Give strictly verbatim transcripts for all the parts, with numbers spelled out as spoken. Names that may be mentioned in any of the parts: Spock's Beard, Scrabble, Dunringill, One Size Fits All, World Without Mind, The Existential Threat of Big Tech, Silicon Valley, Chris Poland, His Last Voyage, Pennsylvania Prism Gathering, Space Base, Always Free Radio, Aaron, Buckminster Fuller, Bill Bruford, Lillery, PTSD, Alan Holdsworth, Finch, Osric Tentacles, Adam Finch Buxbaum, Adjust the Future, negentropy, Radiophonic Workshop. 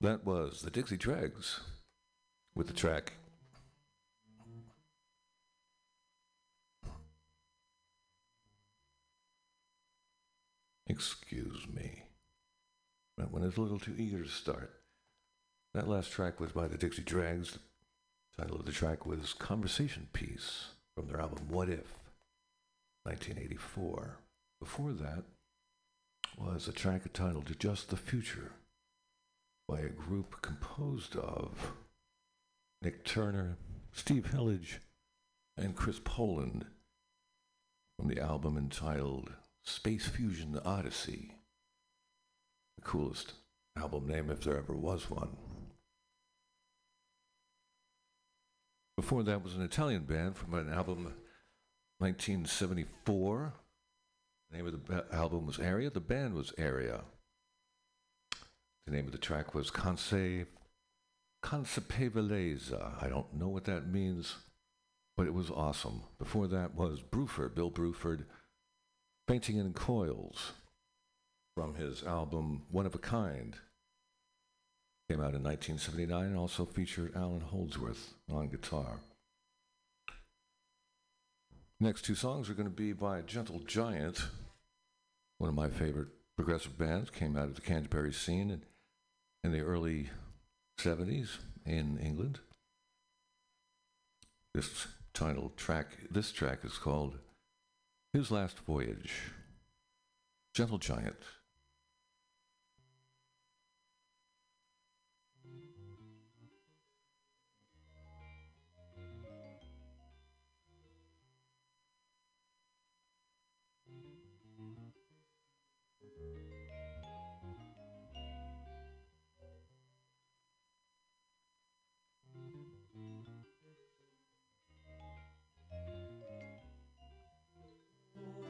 That was the Dixie Dregs with the track Excuse Me. That one is a little too eager to start. That last track was by the Dixie Dregs. The title of the track was Conversation Piece from their album What If? nineteen eighty-four. Before that was a track titled Adjust the Future by a group composed of Nick Turner, Steve Hillage, and Chris Poland from the album entitled Space Fusion Odyssey. The coolest album name if there ever was one. Before that was an Italian band from an album nineteen seventy-four. The name of the ba- album was Area. The band was Area. The name of the track was Conce Conce Paveleza. I don't know what that means, but it was awesome. Before that was Bruford, Bill Bruford, Painting in Coils from his album One of a Kind. Came out in nineteen seventy-nine and also featured Alan Holdsworth on guitar. Next two songs are going to be by Gentle Giant, one of my favorite progressive bands, came out of the Canterbury scene in, in the early seventies in England. This title track, this track is called His Last Voyage. Gentle Giant. Thank you.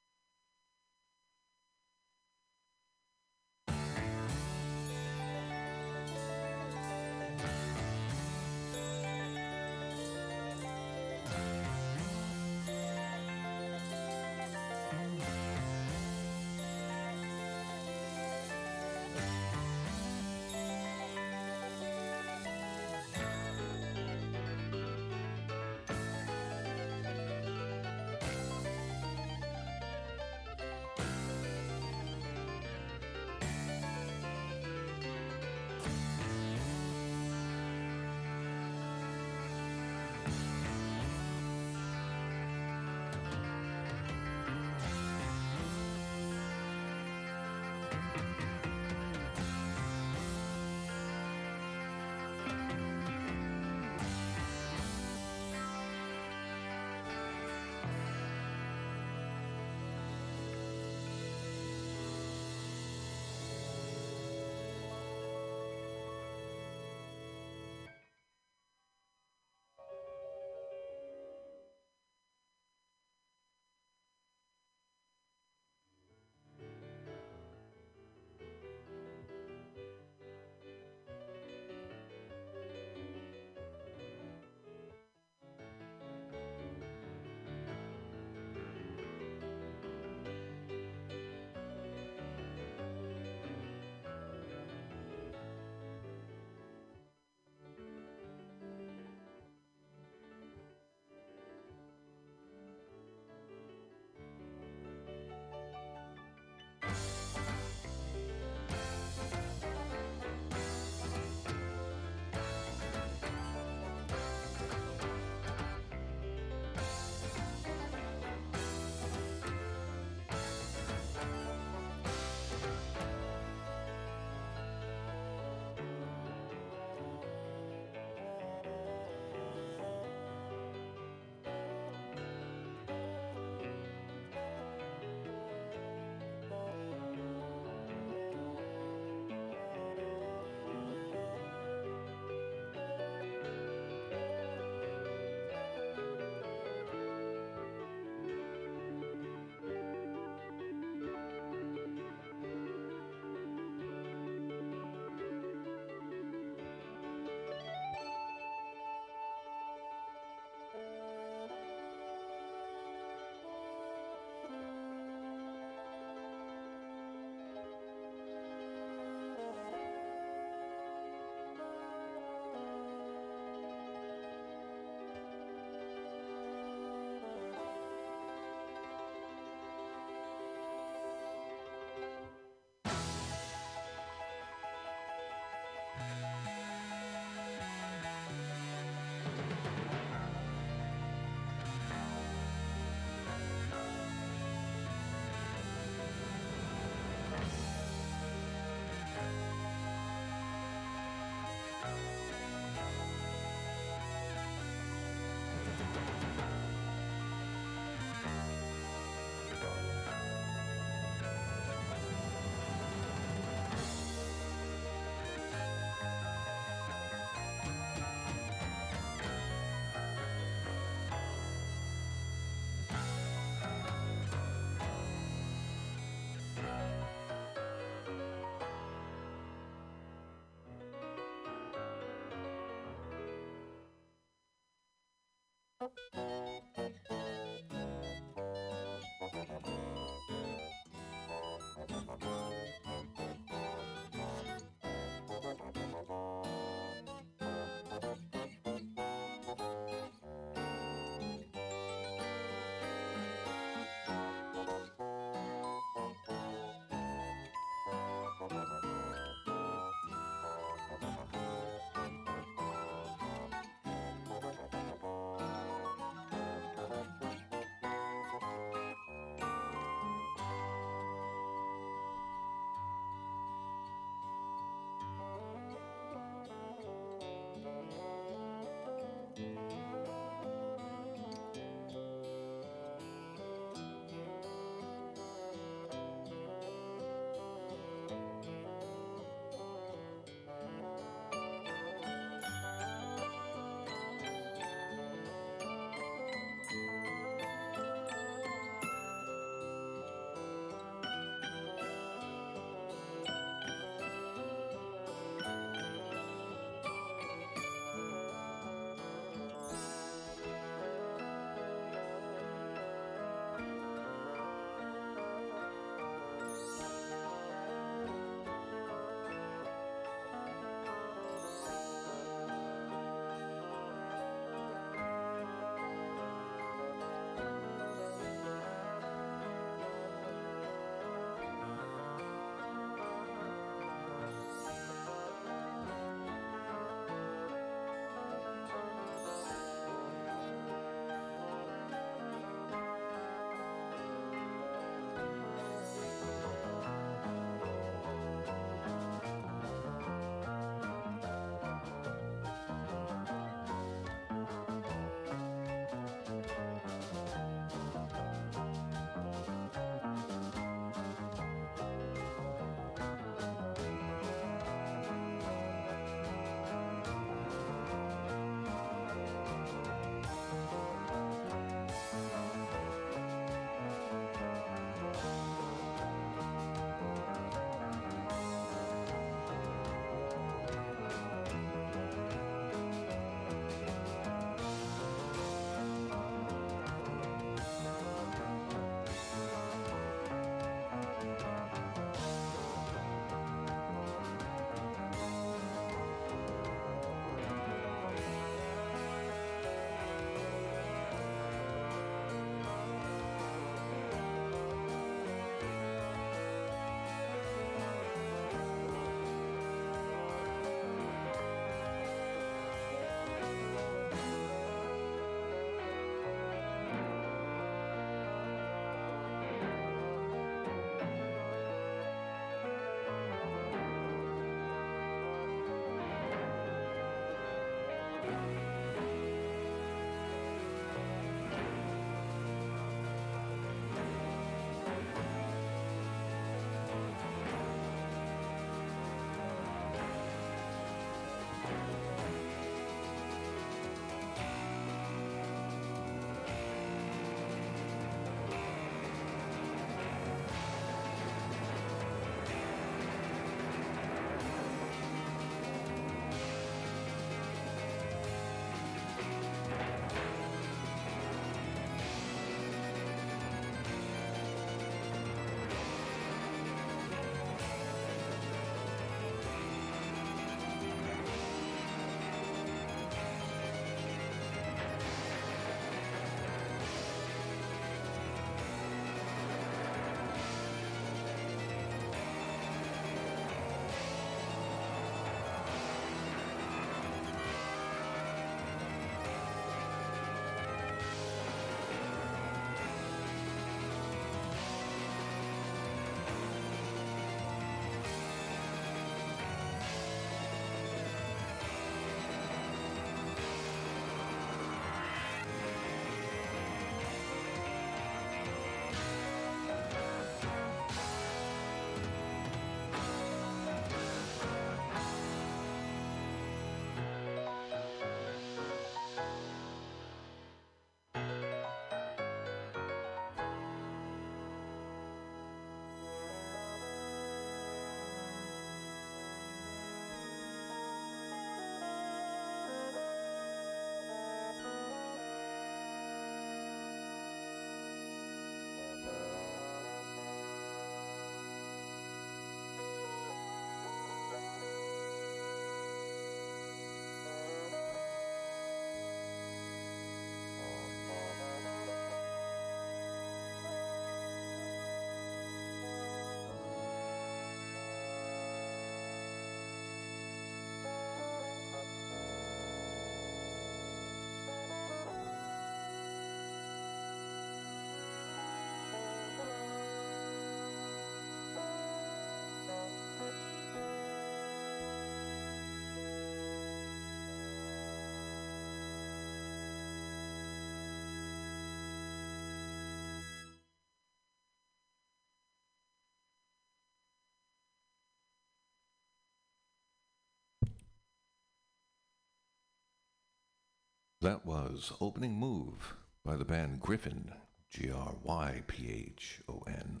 That was Opening Move by the band Gryphon, G R Y P H O N,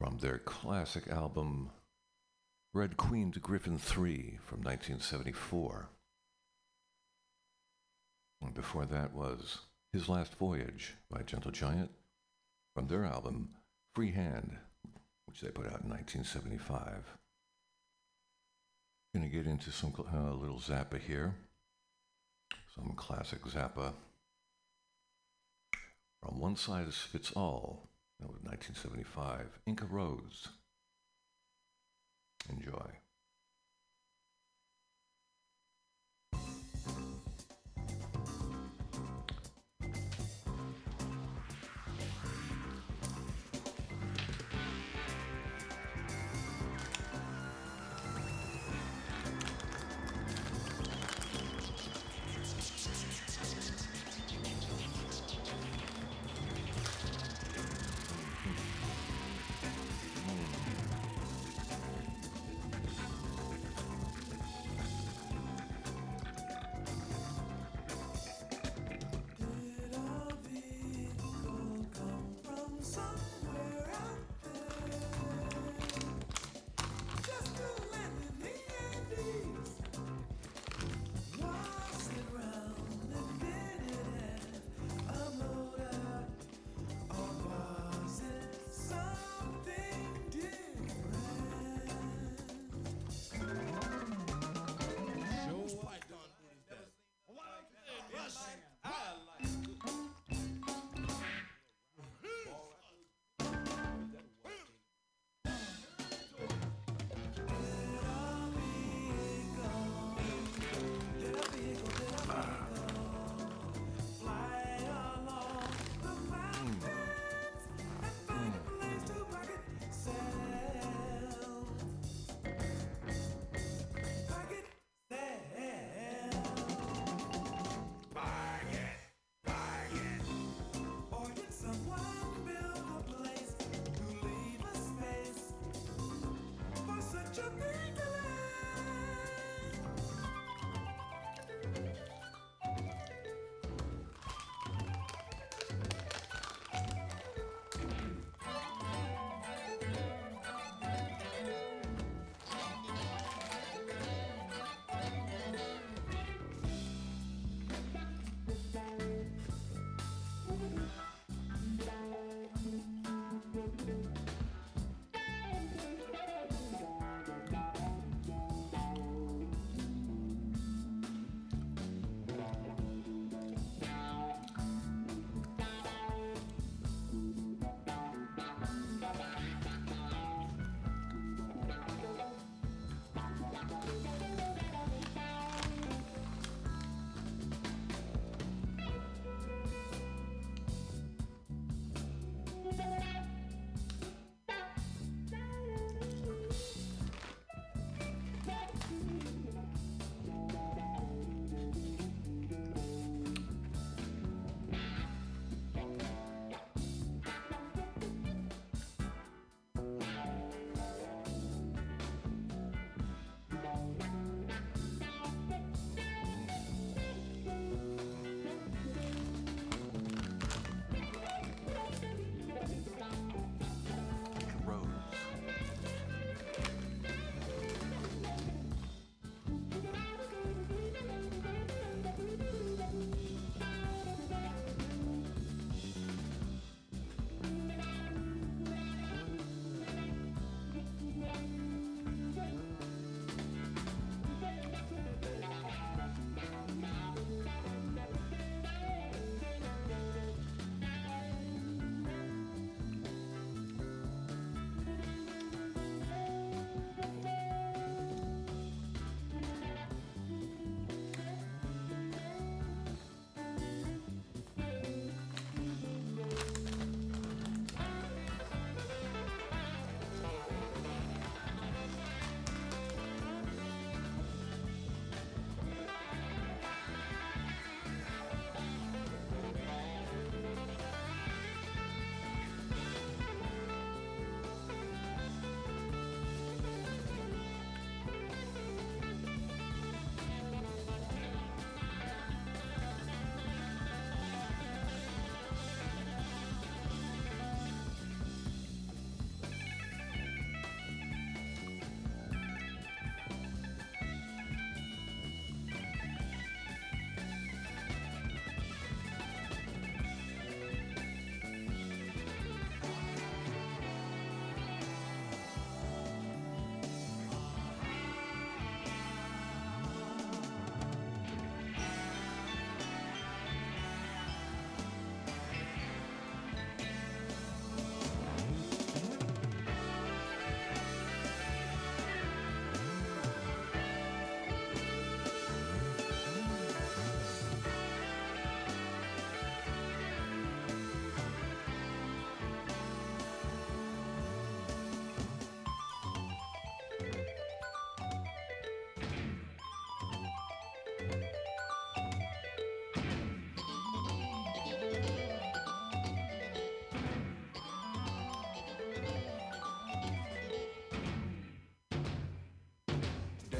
from their classic album Red Queen to Gryphon three from nineteen seventy-four. And before that was His Last Voyage by Gentle Giant from their album Free Hand, which they put out in nineteen seventy-five. Going to get into some uh, little Zappa here, some classic Zappa from One Size Fits All, that was nineteen seventy-five, Inca Rose. Enjoy.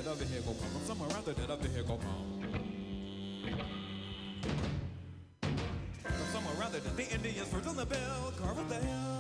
that other hair go pop. From somewhere out there that other hair go pop. From somewhere out there that the Indians were on the bell. Carve up the hill.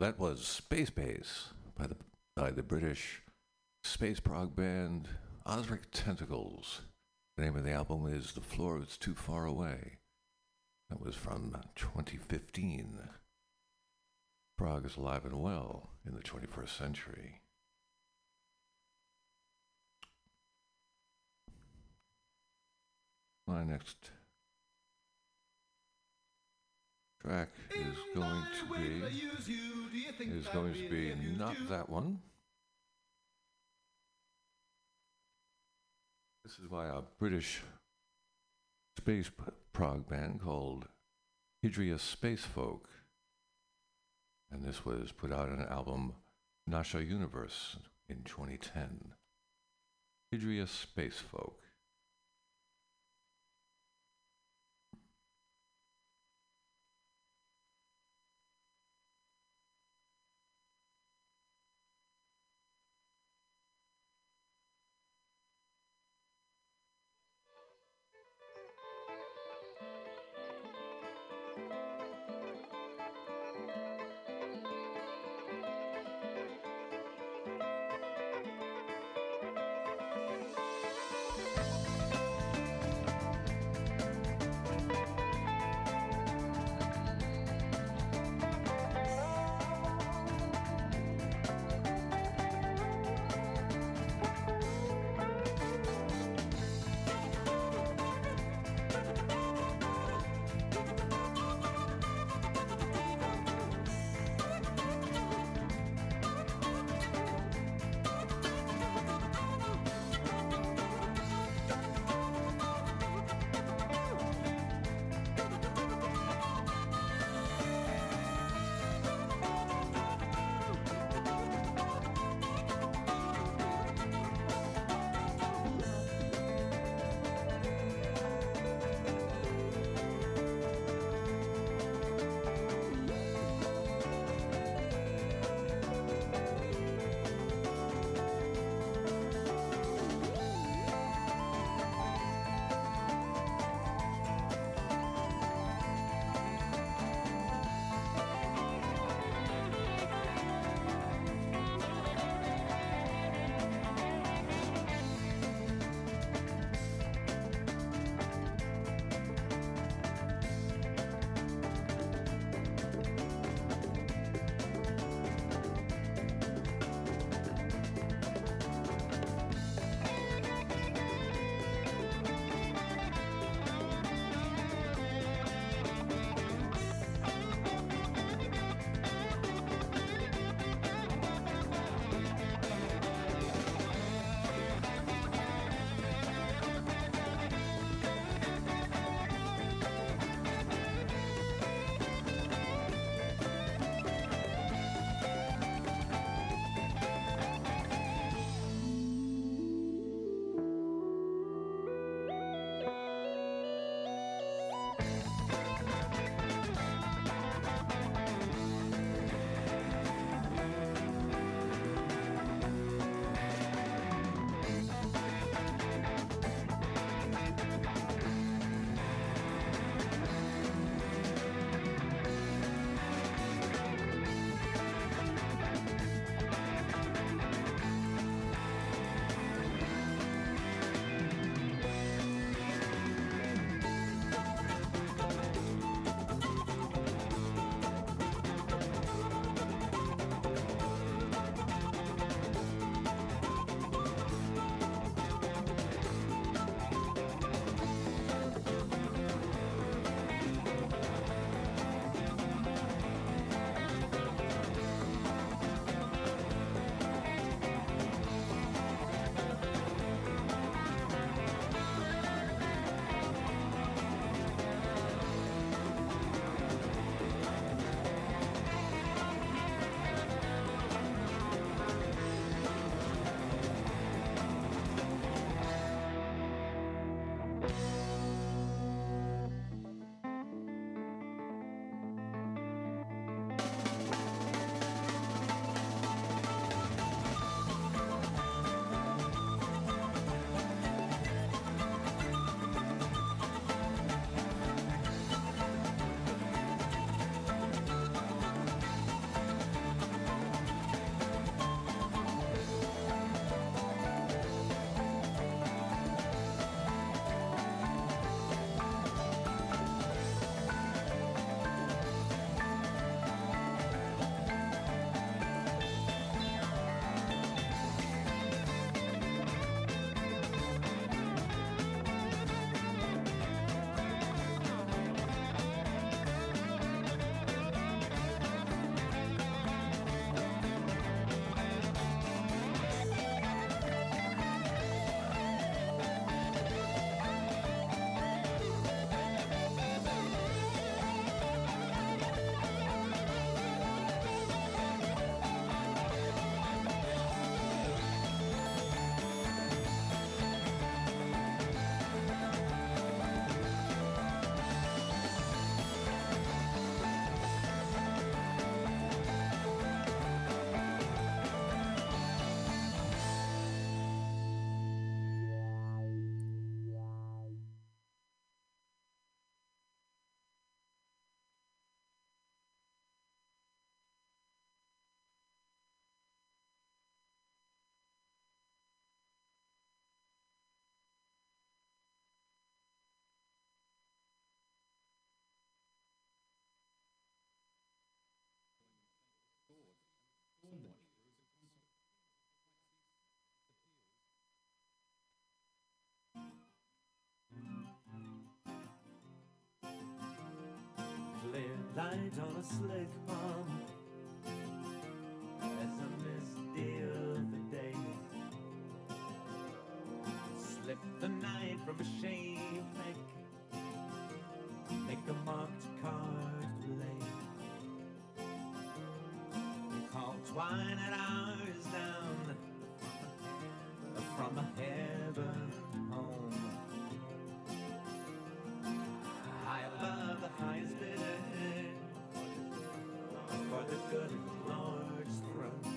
That was Space Base by the by the British space prog band Osric Tentacles. The name of the album is The Floor That's Too Far Away. That was from twenty fifteen. Prog is alive and well in the twenty-first century. My next track is going to be is going to be not that one. This is by a British space prog band called Hydria Space Folk, and this was put out on an album, Nasha Universe, in twenty ten. Hydria Space Folk. light on a slick palm. As I missed the other day, slip the knife from a shaved neck, make the marked card play. We call twine at ours down from a heaven home. I love the highest bidder for the good Lord's throne.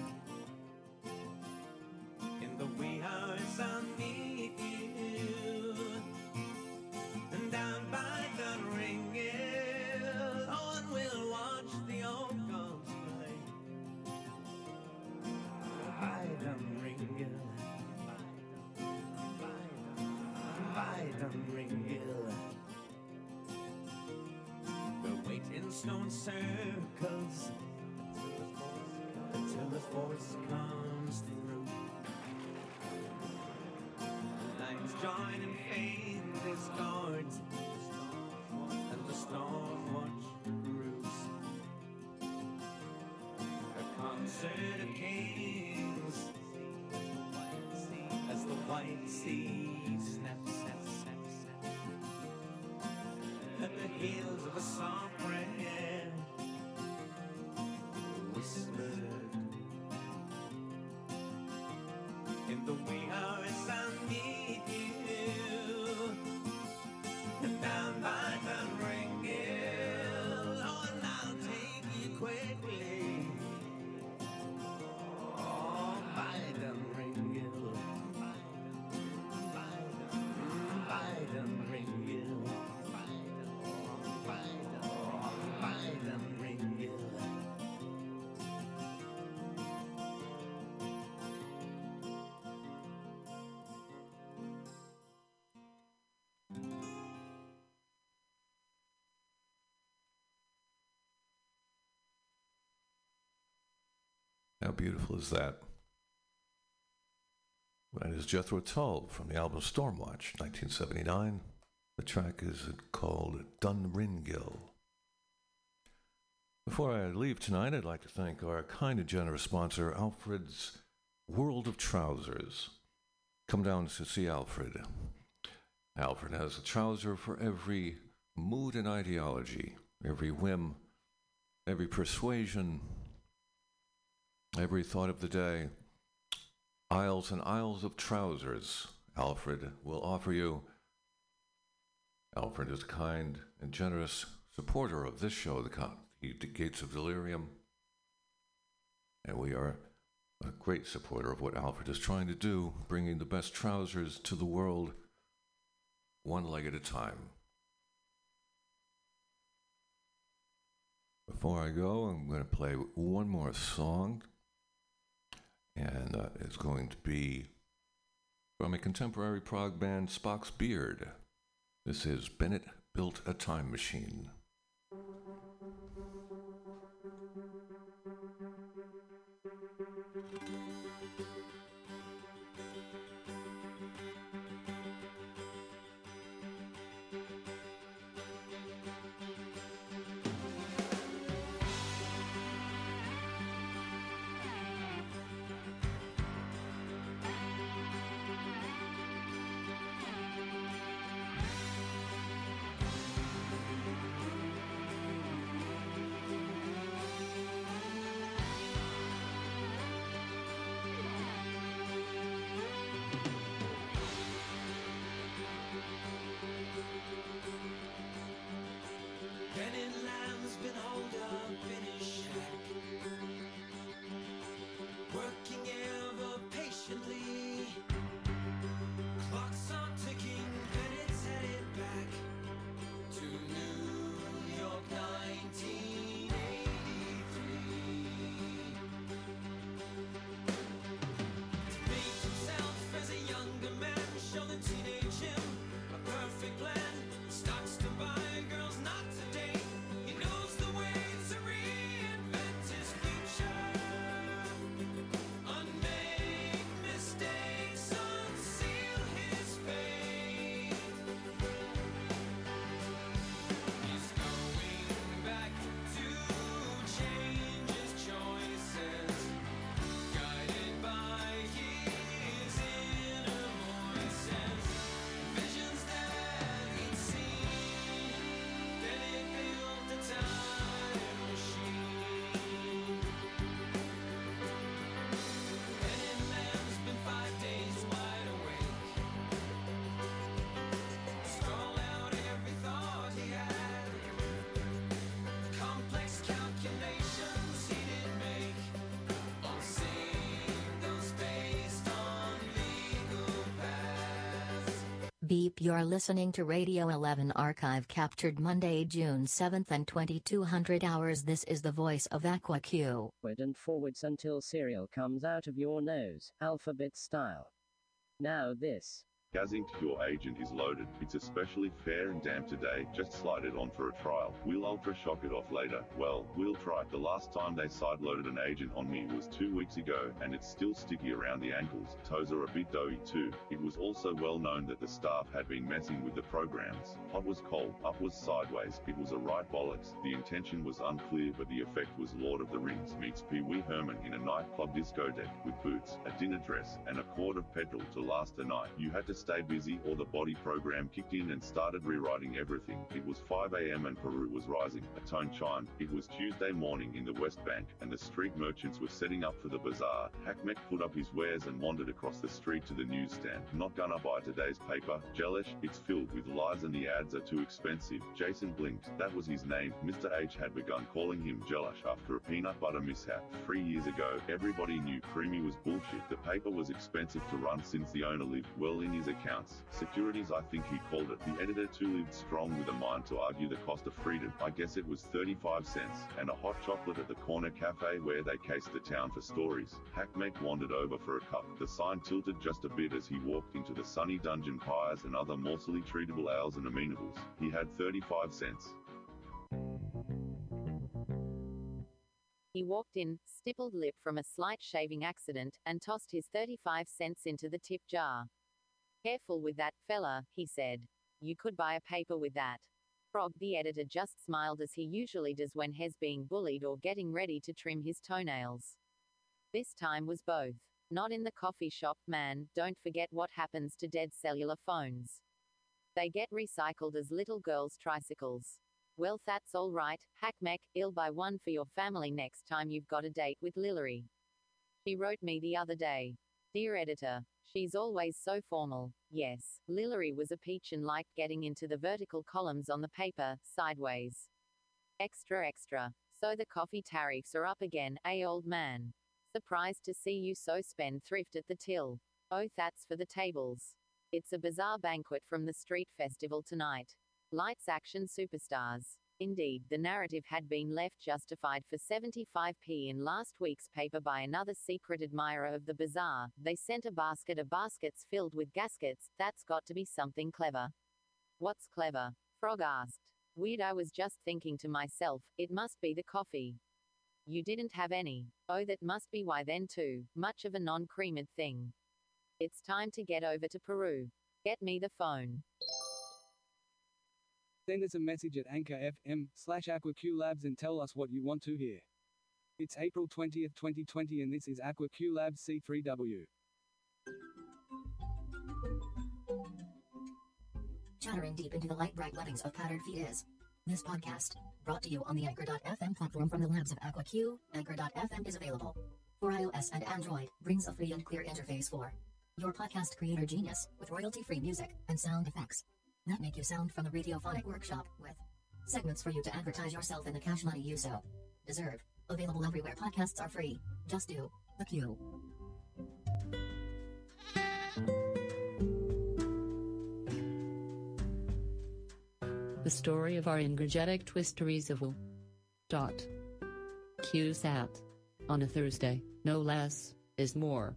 In the wee hours I'll meet you, and down by the ring hill, oh, and we'll watch the old gods play. I don't ring hill. By the ring hill, we'll wait in stone circles until the force comes through. Lines join and fade this guard, and the Stormwatch brews a concert of kings as the white sea snaps. At the heels of a song prayer whispered. In the wee hours I'll meet you, and down by the ring hill, oh, and I'll take you quickly. Oh, by the ring hill, by the ring hill, by the ring hill. How beautiful is that? That is Jethro Tull from the album Stormwatch, nineteen seventy-nine. The track is called Dunringill. Before I leave tonight, I'd like to thank our kind and generous sponsor, Alfred's World of Trousers. Come down to see Alfred. Alfred has a trouser for every mood and ideology, every whim, every persuasion, every thought of the day. Aisles and aisles of trousers Alfred will offer you. Alfred is a kind and generous supporter of this show, The Cop. The Gates of Delirium, and we are a great supporter of what Alfred is trying to do, bringing the best trousers to the world, one leg at a time. Before I go, I'm going to play one more song, and uh, it's going to be from a contemporary prog band, Spock's Beard. This is Bennett Built a Time Machine. Beep, you're listening to Radio eleven Archive, captured Monday, June seventh and twenty-two hundred hours. This is the voice of Aqua Q. Forward and forwards until cereal comes out of your nose, alphabet style. Now this. Gazinc, your agent is loaded. It's especially fair and damp today. Just slide it on for a trial. We'll ultra shock it off later. Well, we'll try. The last time they side-loaded an agent on me was two weeks ago, and it's still sticky around the ankles. Toes are a bit doughy too. It was also well known that the staff had been messing with the programs. Hot was cold, up was sideways. It was a right bollocks. The intention was unclear, but the effect was Lord of the Rings meets Pee Wee Herman in a nightclub discotheque, with boots, a dinner dress, and a quart of petrol to last a night. You had to stay busy, or the body program kicked in and started rewriting everything. It was five a.m. and Peru was rising. A tone chimed. It was Tuesday morning in the West Bank, and the street merchants were setting up for the bazaar. Hackmek put up his wares and wandered across the street to the newsstand. Not gonna buy today's paper, Jelesh. It's filled with lies and the ads are too expensive. Jason blinked. That was his name. Mister H had begun calling him Jelesh after a peanut butter mishap. Three years ago, everybody knew Creamy was bullshit. The paper was expensive to run since the owner lived well in his accounts, securities I think he called it. The editor too lived strong with a mind to argue the cost of freedom. I guess it was thirty-five cents, and a hot chocolate at the corner cafe where they cased the town for stories. Hackmek wandered over for a cup. The sign tilted just a bit as he walked into the sunny dungeon pies and other morsely treatable ales and amenables. He had thirty-five cents. He walked in, stippled lip from a slight shaving accident, and tossed his thirty-five cents into the tip jar. Careful with that, fella, he said. You could buy a paper with that. Frog the editor just smiled as he usually does when he's being bullied or getting ready to trim his toenails. This time was both. Not in the coffee shop, man, don't forget what happens to dead cellular phones. They get recycled as little girls' tricycles. Well, that's all right, Hackmek, I'll buy one for your family next time you've got a date with Lillery. She wrote me the other day. Dear editor. She's always so formal. Yes, Lillery was a peach and liked getting into the vertical columns on the paper, sideways. Extra extra. So the coffee tariffs are up again, eh, old man? Surprised to see you so spendthrift at the till. Oh, that's for the tables. It's a bizarre banquet from the street festival tonight. Lights, action, superstars. Indeed, the narrative had been left justified for seventy-five pence in last week's paper by another secret admirer of the bazaar. They sent a basket of baskets filled with gaskets. That's got to be something clever. What's clever? Frog asked. Weird, I was just thinking to myself, it must be the coffee. You didn't have any. Oh, that must be why then too. Much of a non-creamed thing. It's time to get over to Peru. Get me the phone. Send us a message at Anchor dot F M slash Aqua Q Labs and tell us what you want to hear. It's April twentieth, twenty twenty, and this is Aqua Q Labs C three W. Chattering deep into the light bright webbings of patterned feet is this podcast, brought to you on the Anchor dot F M platform from the labs of Aqua Q. Anchor dot F M is available for iOS and Android, brings a free and clear interface for your podcast creator genius, with royalty-free music and sound effects that make you sound from the Radiophonic Workshop, with segments for you to advertise yourself in the cash money you so deserve. Available everywhere podcasts are free. Just do the Q. The story of our energetic twisteries of will. Dot. Q sat on a Thursday, no less is more.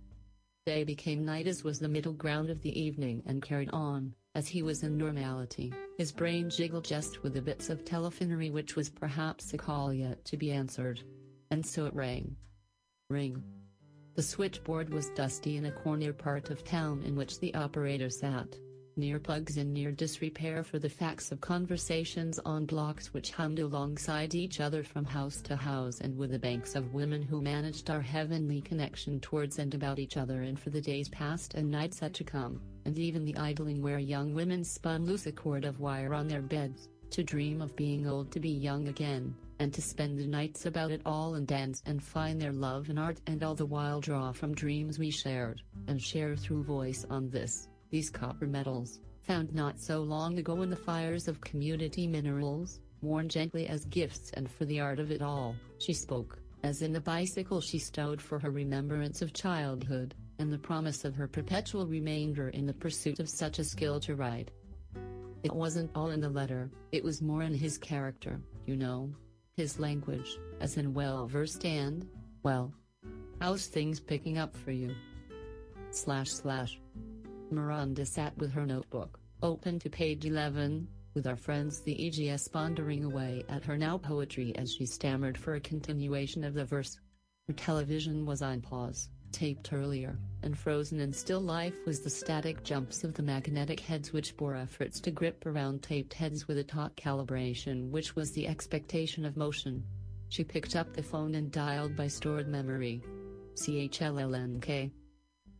Day became night, as was the middle ground of the evening, and carried on as he was in normality. His brain jiggled just with the bits of telephonery which was perhaps a call yet to be answered. And so it rang. Ring. The switchboard was dusty in a corner part of town in which the operator sat, near plugs in near disrepair for the facts of conversations on blocks which hummed alongside each other from house to house, and with the banks of women who managed our heavenly connection towards and about each other and for the days past and nights yet to come, and even the idling where young women spun loose a cord of wire on their beds, to dream of being old to be young again, and to spend the nights about it all and dance and find their love in art, and all the while draw from dreams we shared, and share through voice on this, these copper metals, found not so long ago in the fires of community minerals, worn gently as gifts, and for the art of it all, she spoke, as in the bicycle she stowed for her remembrance of childhood, and the promise of her perpetual remainder in the pursuit of such a skill to write. It wasn't all in the letter, it was more in his character, you know. His language, as in well-versed and, well. How's things picking up for you? Slash slash. Miranda sat with her notebook, open to page eleven, with our friends the E G S pondering away at her now poetry as she stammered for a continuation of the verse. Her television was on pause, taped earlier, and frozen in still life was the static jumps of the magnetic heads which bore efforts to grip around taped heads with a taut calibration which was the expectation of motion. She picked up the phone and dialed by stored memory. C H L L N K.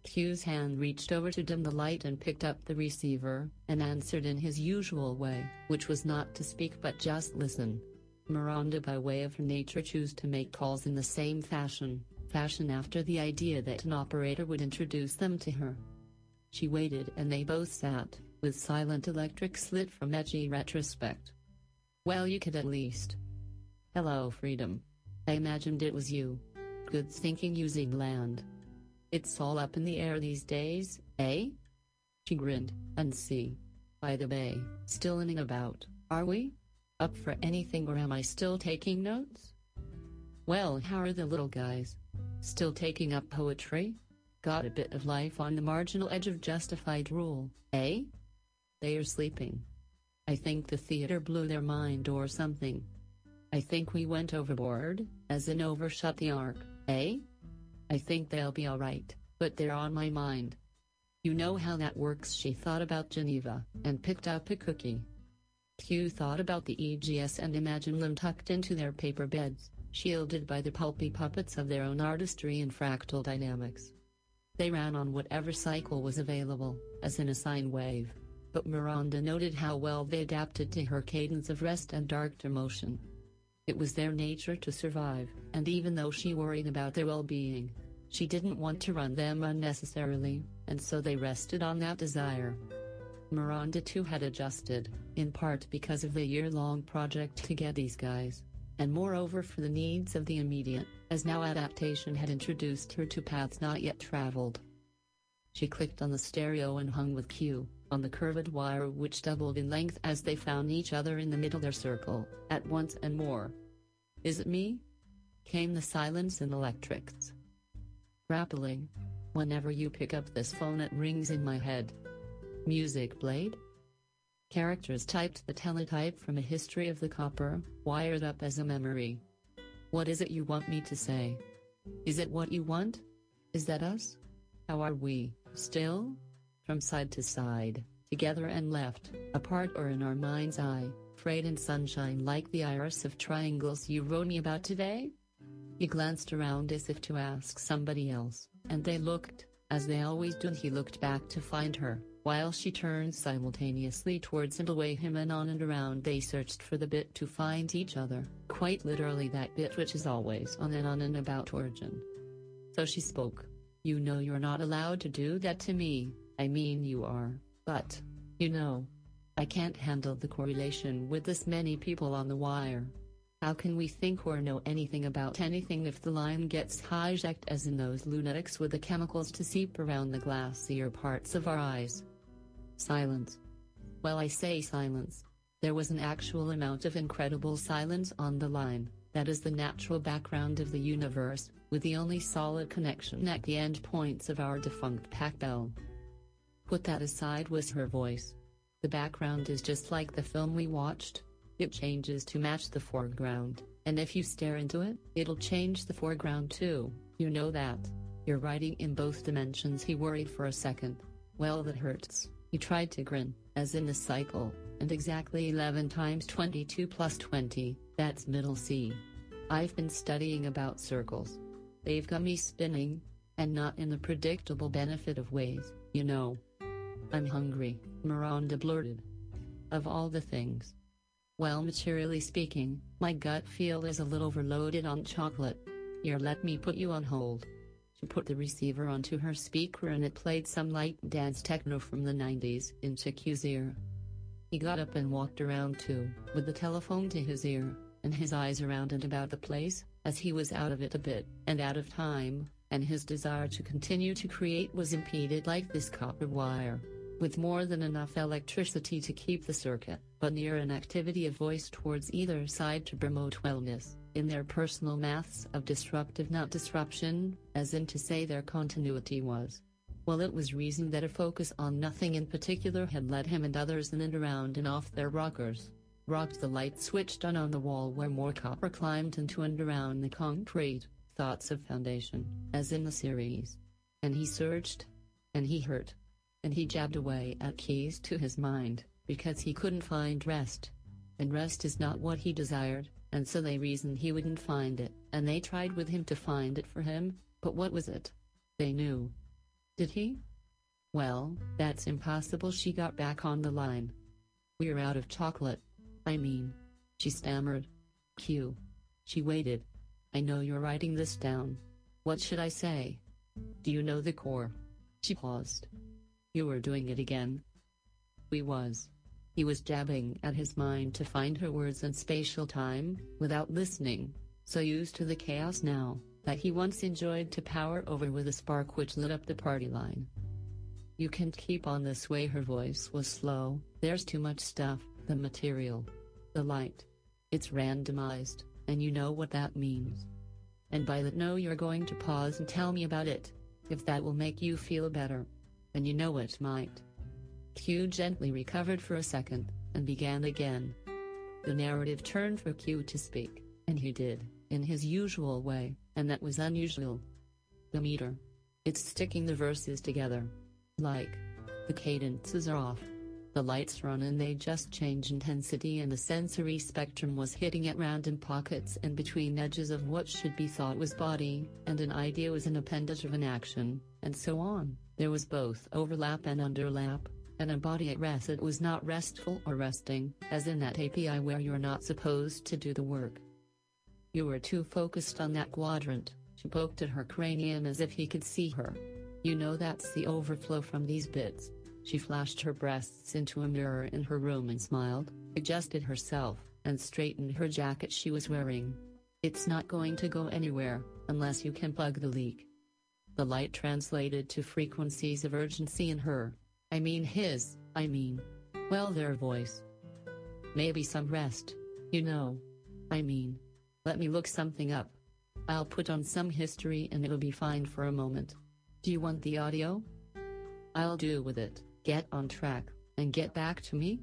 Q's hand reached over to dim the light and picked up the receiver, and answered in his usual way, which was not to speak but just listen. Miranda by way of her nature chose to make calls in the same fashion, fashion after the idea that an operator would introduce them to her. She waited and they both sat, with silent electric slit from edgy retrospect. Well, you could at least. Hello, Freedom. I imagined it was you. Good thinking, New Zealand. It's all up in the air these days, eh? She grinned, and see. By the bay, still in and about, are we? Up for anything, or am I still taking notes? Well, how are the little guys? Still taking up poetry? Got a bit of life on the marginal edge of justified rule, eh? They are sleeping. I think the theater blew their mind or something. I think we went overboard, as in overshot the arc, eh? I think they'll be alright, but they're on my mind. You know how that works. She thought about Geneva, and picked up a cookie. Q thought about the E G S and imagined them tucked into their paper beds, shielded by the pulpy puppets of their own artistry and fractal dynamics. They ran on whatever cycle was available, as in a sine wave, but Miranda noted how well they adapted to her cadence of rest and dark emotion. It was their nature to survive, and even though she worried about their well-being, she didn't want to run them unnecessarily, and so they rested on that desire. Miranda too had adjusted, in part because of the year-long project to get these guys, and moreover for the needs of the immediate, as now adaptation had introduced her to paths not yet traveled. She clicked on the stereo and hung with Q, on the curved wire which doubled in length as they found each other in the middle of their circle, at once and more. Is it me? Came the silence in electrics. Rappling. Whenever you pick up this phone it rings in my head. Music blade? Characters typed the teletype from a history of the copper, wired up as a memory. What is it you want me to say? Is it what you want? Is that us? How are we, still? From side to side, together and left, apart or in our mind's eye, frayed in sunshine like the iris of triangles you wrote me about today? He glanced around as if to ask somebody else, and they looked, as they always do, and he looked back to find her, while she turned simultaneously towards and away him, and on and around they searched for the bit to find each other, quite literally that bit which is always on and on and about origin. So she spoke. You know you're not allowed to do that to me. I mean you are, but, you know, I can't handle the correlation with this many people on the wire. How can we think or know anything about anything if the line gets hijacked, as in those lunatics with the chemicals to seep around the glassier parts of our eyes? Silence. Well, I say silence. There was an actual amount of incredible silence on the line, that is the natural background of the universe, with the only solid connection at the end points of our defunct pac-bell. Put that aside was her voice. The background is just like the film we watched. It changes to match the foreground, and if you stare into it, it'll change the foreground too, you know that. You're writing in both dimensions. He worried for a second. Well, that hurts. He tried to grin, as in the cycle, and exactly eleven times twenty-two plus twenty, that's middle C. I've been studying about circles. They've got me spinning, and not in the predictable benefit of ways, you know. I'm hungry, Miranda blurted. Of all the things. Well, materially speaking, my gut feel is a little overloaded on chocolate. Here, let me put you on hold. She put the receiver onto her speaker and it played some light dance techno from the nineties into Q's ear. He got up and walked around too, with the telephone to his ear, and his eyes around and about the place, as he was out of it a bit, and out of time, and his desire to continue to create was impeded like this copper wire, with more than enough electricity to keep the circuit, but near an activity of voice towards either side to promote wellness, in their personal maths of disruptive not disruption, as in to say their continuity was. Well, it was reasoned that a focus on nothing in particular had led him and others in and around and off their rockers. Rocked the light switched on on the wall where more copper climbed into and around the concrete, thoughts of foundation, as in the series. And he surged. And he hurt. And he jabbed away at keys to his mind, because he couldn't find rest. And rest is not what he desired, and so they reasoned he wouldn't find it, and they tried with him to find it for him, but what was it? They knew. Did he? Well, that's impossible. She got back on the line. We're out of chocolate. I mean, she stammered. Q. She waited. I know you're writing this down. What should I say? Do you know the core? She paused. You were doing it again. We was. He was jabbing at his mind to find her words in spatial time, without listening, so used to the chaos now, that he once enjoyed to power over with a spark which lit up the party line. You can't keep on this way. Her voice was slow. There's too much stuff. The material. The light. It's randomized, and you know what that means. And by that no you're going to pause and tell me about it, if that will make you feel better. And you know it might. Q gently recovered for a second, and began again. The narrative turned for Q to speak, and he did, in his usual way, and that was unusual. The meter. It's sticking the verses together. Like. The cadences are off. The lights run and they just change intensity, and the sensory spectrum was hitting at random pockets and between edges of what should be thought was body, and an idea was an appendage of an action, and so on. There was both overlap and underlap, and a body at rest. It was not restful or resting, as in that A P I where you're not supposed to do the work. You were too focused on that quadrant. She poked at her cranium as if he could see her. You know that's the overflow from these bits. She flashed her breasts into a mirror in her room and smiled, adjusted herself, and straightened her jacket she was wearing. It's not going to go anywhere, unless you can plug the leak. The light translated to frequencies of urgency in her. I mean his, I mean. Well, their voice. Maybe some rest. You know. I mean. Let me look something up. I'll put on some history and it'll be fine for a moment. Do you want the audio? I'll do with it. Get on track, and get back to me.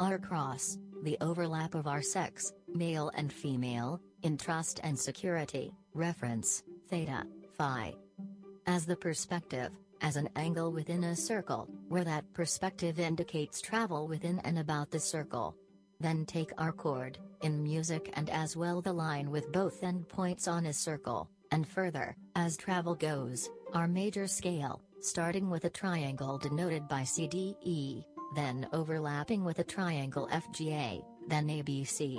Our cross, the overlap of our sex, male and female, in trust and security, reference, theta, phi. As the perspective, as an angle within a circle, where that perspective indicates travel within and about the circle. Then take our chord, in music and as well the line with both endpoints on a circle, and further, as travel goes, our major scale, starting with a triangle denoted by C D E, then overlapping with a triangle F G A, then A B C.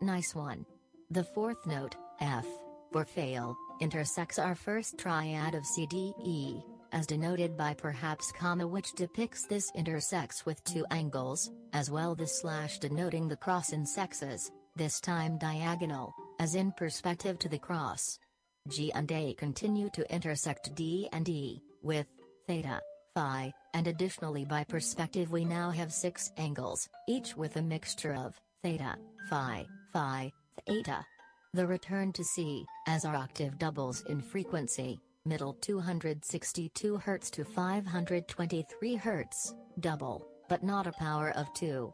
Nice one. The fourth note, F, for fail, intersects our first triad of C D E, as denoted by perhaps comma, which depicts this intersects with two angles, as well the slash denoting the cross in sexes, this time diagonal, as in perspective to the cross. G and A continue to intersect D and E, with theta, phi, and additionally by perspective we now have six angles, each with a mixture of theta, phi, phi, theta. The return to C, as our octave doubles in frequency. Middle two hundred sixty-two hertz to five hundred twenty-three hertz, double, but not a power of two.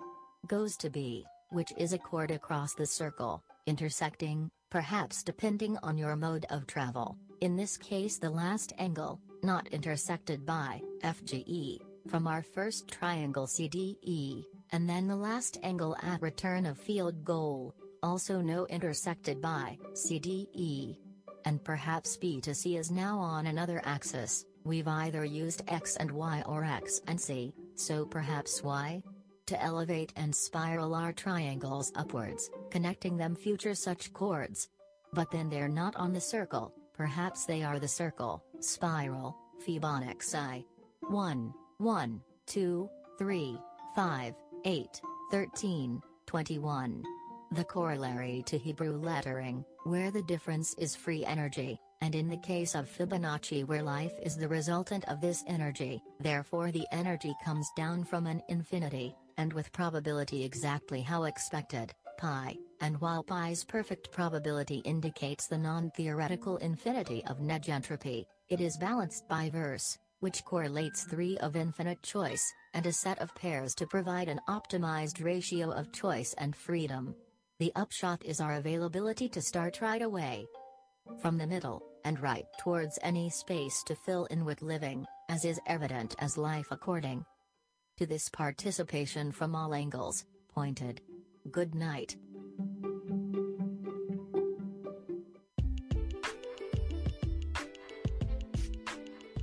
Goes to B, which is a chord across the circle, intersecting, perhaps depending on your mode of travel, in this case the last angle, not intersected by, F G E, from our first triangle C D E, and then the last angle at return of field goal, also no intersected by, C D E. And perhaps B to C is now on another axis. We've either used X and Y or X and C, so perhaps Y? To elevate and spiral our triangles upwards, connecting them future such chords. But then they're not on the circle, perhaps they are the circle, spiral, Fibonacci. one, one, two, three, five, eight, thirteen, twenty-one. The corollary to Hebrew lettering, where the difference is free energy, and in the case of Fibonacci where life is the resultant of this energy, therefore the energy comes down from an infinity, and with probability exactly how expected, pi, and while pi's perfect probability indicates the non-theoretical infinity of negentropy, it is balanced by verse, which correlates three of infinite choice, and a set of pairs to provide an optimized ratio of choice and freedom. The upshot is our availability to start right away, from the middle, and right towards any space to fill in with living, as is evident as life according to this participation from all angles, pointed. Good night.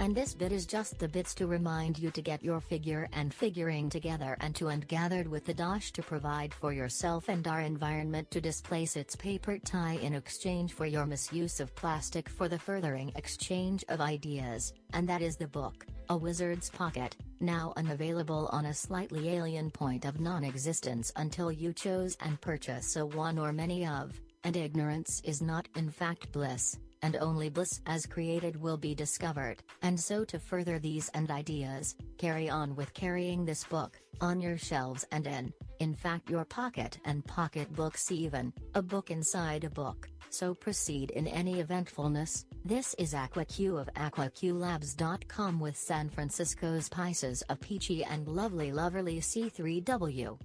And this bit is just the bits to remind you to get your figure and figuring together and to and gathered with the dosh to provide for yourself and our environment to displace its paper tie in exchange for your misuse of plastic for the furthering exchange of ideas, and that is the book, A Wizard's Pocket, now unavailable on a slightly alien point of non-existence until you chose and purchase a one or many of, and ignorance is not in fact bliss. And only bliss as created will be discovered, and so to further these and ideas, carry on with carrying this book, on your shelves and in, in fact your pocket and pocket books even, a book inside a book, so proceed in any eventfulness. This is Aqua Q of Aqua Q Labs dot com with San Francisco's Pisces of Peachy and Lovely Loverly C three W.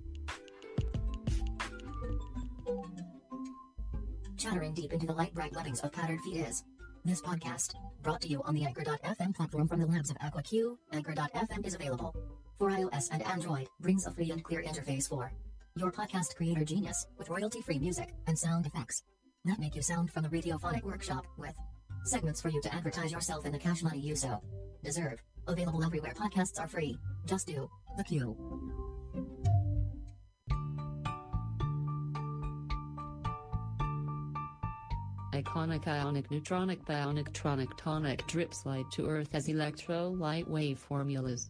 Chattering deep into the light bright lovings of Powdered Feet is this podcast, brought to you on the Anchor dot f m platform from the labs of Aqua Q. Anchor dot f m is available for iOS and Android, brings a free and clear interface for your podcast creator genius, with royalty-free music and sound effects that make you sound from the Radiophonic Workshop, with segments for you to advertise yourself in the cash money you so deserve. Available everywhere podcasts are free. Just do the Q. Iconic ionic neutronic bionic tronic tonic drip slide to Earth as electro-light wave formulas.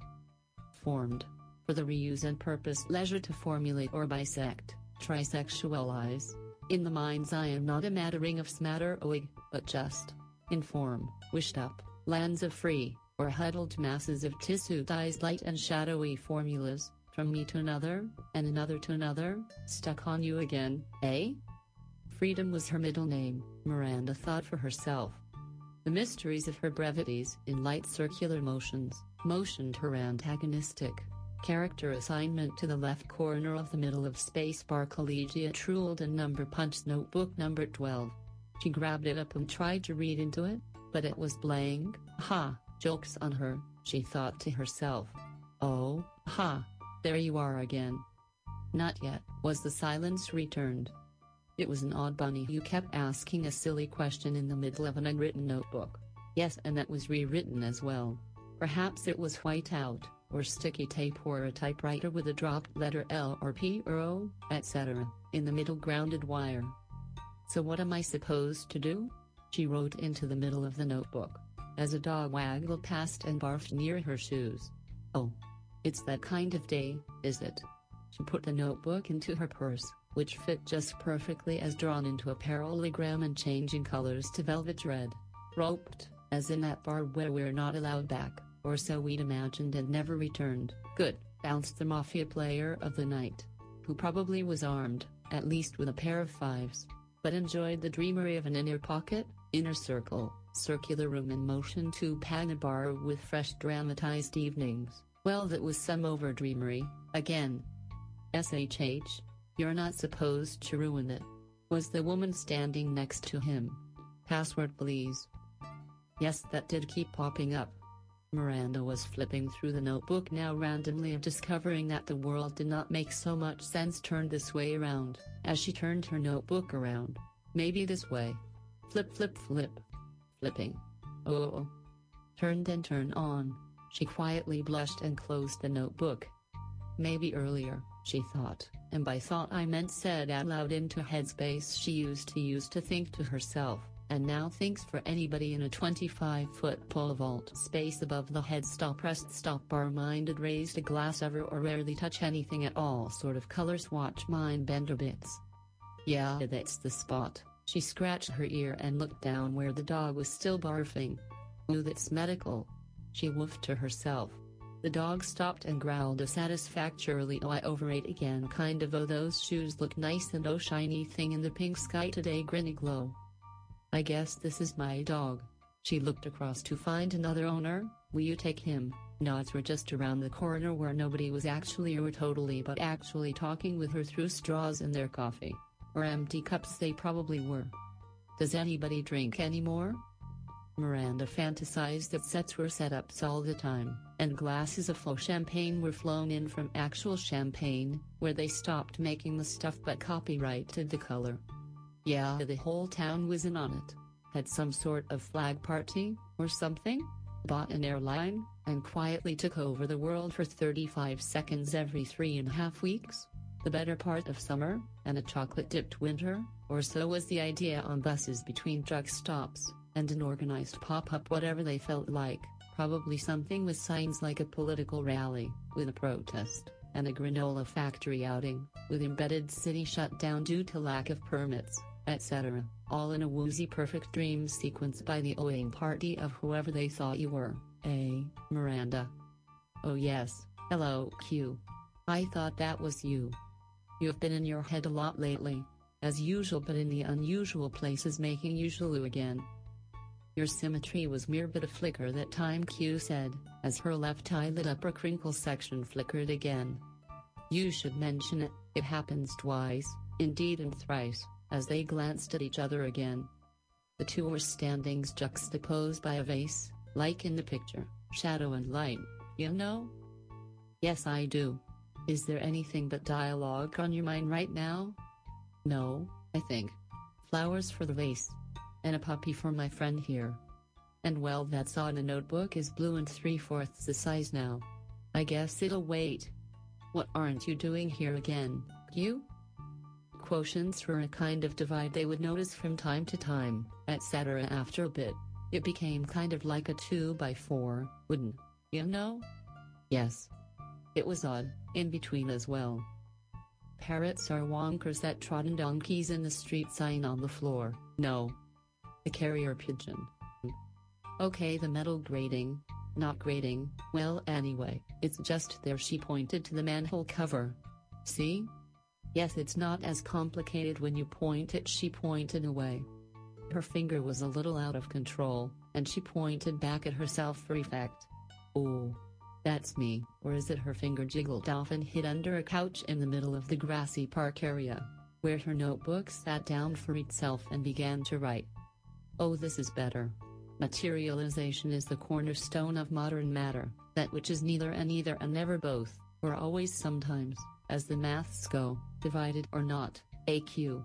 Formed for the reuse and purpose leisure to formulate or dissect, trisexualize. In the mind's eye, I am not a mattering of smatter oig, but just, in form, wished up, lands of free, or huddled masses of tissue dyes light and shadowy formulas, from me to another, and another to another, stuck on you again, eh? Freedom was her middle name, Miranda thought for herself. The mysteries of her brevities in light circular motions, motioned her antagonistic character assignment to the left corner of the middle of spacebar collegiate ruled and number punched notebook number twelve. She grabbed it up and tried to read into it, but it was blank. Ha, joke's on her, she thought to herself. Oh, ha, there you are again. Not yet, was the silence returned. It was an odd bunny who kept asking a silly question in the middle of an unwritten notebook. Yes, and that was rewritten as well. Perhaps it was whiteout, or sticky tape, or a typewriter with a dropped letter L or P or O, et cetera, in the middle grounded wire. So what am I supposed to do? She wrote into the middle of the notebook, as a dog waggled past and barfed near her shoes. Oh. It's that kind of day, is it? She put the notebook into her purse, which fit just perfectly as drawn into a parallelogram and changing colors to velvet red. Roped, as in that bar where we're not allowed back, or so we'd imagined and never returned. Good, bounced the mafia player of the night, who probably was armed, at least with a pair of fives, but enjoyed the dreamery of an inner pocket, inner circle, circular room in motion to Panabar with fresh dramatized evenings. Well, that was some overdreamery, again. S H H. You're not supposed to ruin it, was the woman standing next to him. Password please. Yes, that did keep popping up. Miranda was flipping through the notebook now randomly and discovering that the world did not make so much sense turned this way around, as she turned her notebook around. Maybe this way. Flip flip flip. Flipping. Oh, oh, oh. Turned and turned on. She quietly blushed and closed the notebook. Maybe earlier, she thought, and by thought I meant said out loud into headspace she used to use to think to herself, and now thinks for anybody in a twenty-five-foot pole vault space above the head stop rest stop bar minded raised a glass ever or rarely touch anything at all sort of color swatch mind bender bits. Yeah, that's the spot. She scratched her ear and looked down where the dog was still barfing. Ooh, that's medical. She woofed to herself. The dog stopped and growled a satisfactorily oh I overate again kind of oh those shoes look nice and oh shiny thing in the pink sky today grinny glow. I guess this is my dog. She looked across to find another owner. Will you take him? Nods were just around the corner where nobody was actually or totally but actually talking with her through straws in their coffee. Or empty cups they probably were. Does anybody drink anymore? Miranda fantasized that sets were set ups all the time, and glasses of faux champagne were flown in from actual champagne, where they stopped making the stuff but copyrighted the color. Yeah, the whole town was in on it. Had some sort of flag party, or something? Bought an airline, and quietly took over the world for thirty-five seconds every three and a half weeks? The better part of summer, and a chocolate-dipped winter, or so was the idea on buses between drug stops, and an organized pop-up whatever they felt like, probably something with signs like a political rally, with a protest, and a granola factory outing, with embedded city shutdown due to lack of permits, et cetera, all in a woozy perfect dream sequence by the owing party of whoever they thought you were, eh, Miranda? Oh yes, hello Q. I thought that was you. You've been in your head a lot lately, as usual but in the unusual places making usual again. Your symmetry was mere but a flicker that time Q said, as her left eyelid upper crinkle section flickered again. You should mention it, it happens twice, indeed and thrice, as they glanced at each other again. The two were standing juxtaposed by a vase, like in the picture, shadow and light, you know? Yes I do. Is there anything but dialogue on your mind right now? No, I think. Flowers for the vase. And a puppy for my friend here. And well that's on a notebook is blue and three-fourths the size now. I guess it'll wait. What aren't you doing here again, you? Quotients were a kind of divide they would notice from time to time, et cetera. After a bit, it became kind of like a two by four, wouldn't, you know? Yes. It was odd, in between as well. Parrots are wonkers that trot on donkeys in the street sign on the floor, no. A carrier pigeon. Okay, the metal grating, not grating, well anyway, it's just there she pointed to the manhole cover. See? Yes, it's not as complicated when you point it she pointed away. Her finger was a little out of control, and she pointed back at herself for effect. Ooh. That's me, or is it her finger jiggled off and hid under a couch in the middle of the grassy park area, where her notebook sat down for itself and began to write. Oh, this is better. Materialization is the cornerstone of modern matter, that which is neither and either and never both, or always sometimes, as the maths go, divided or not, A Q.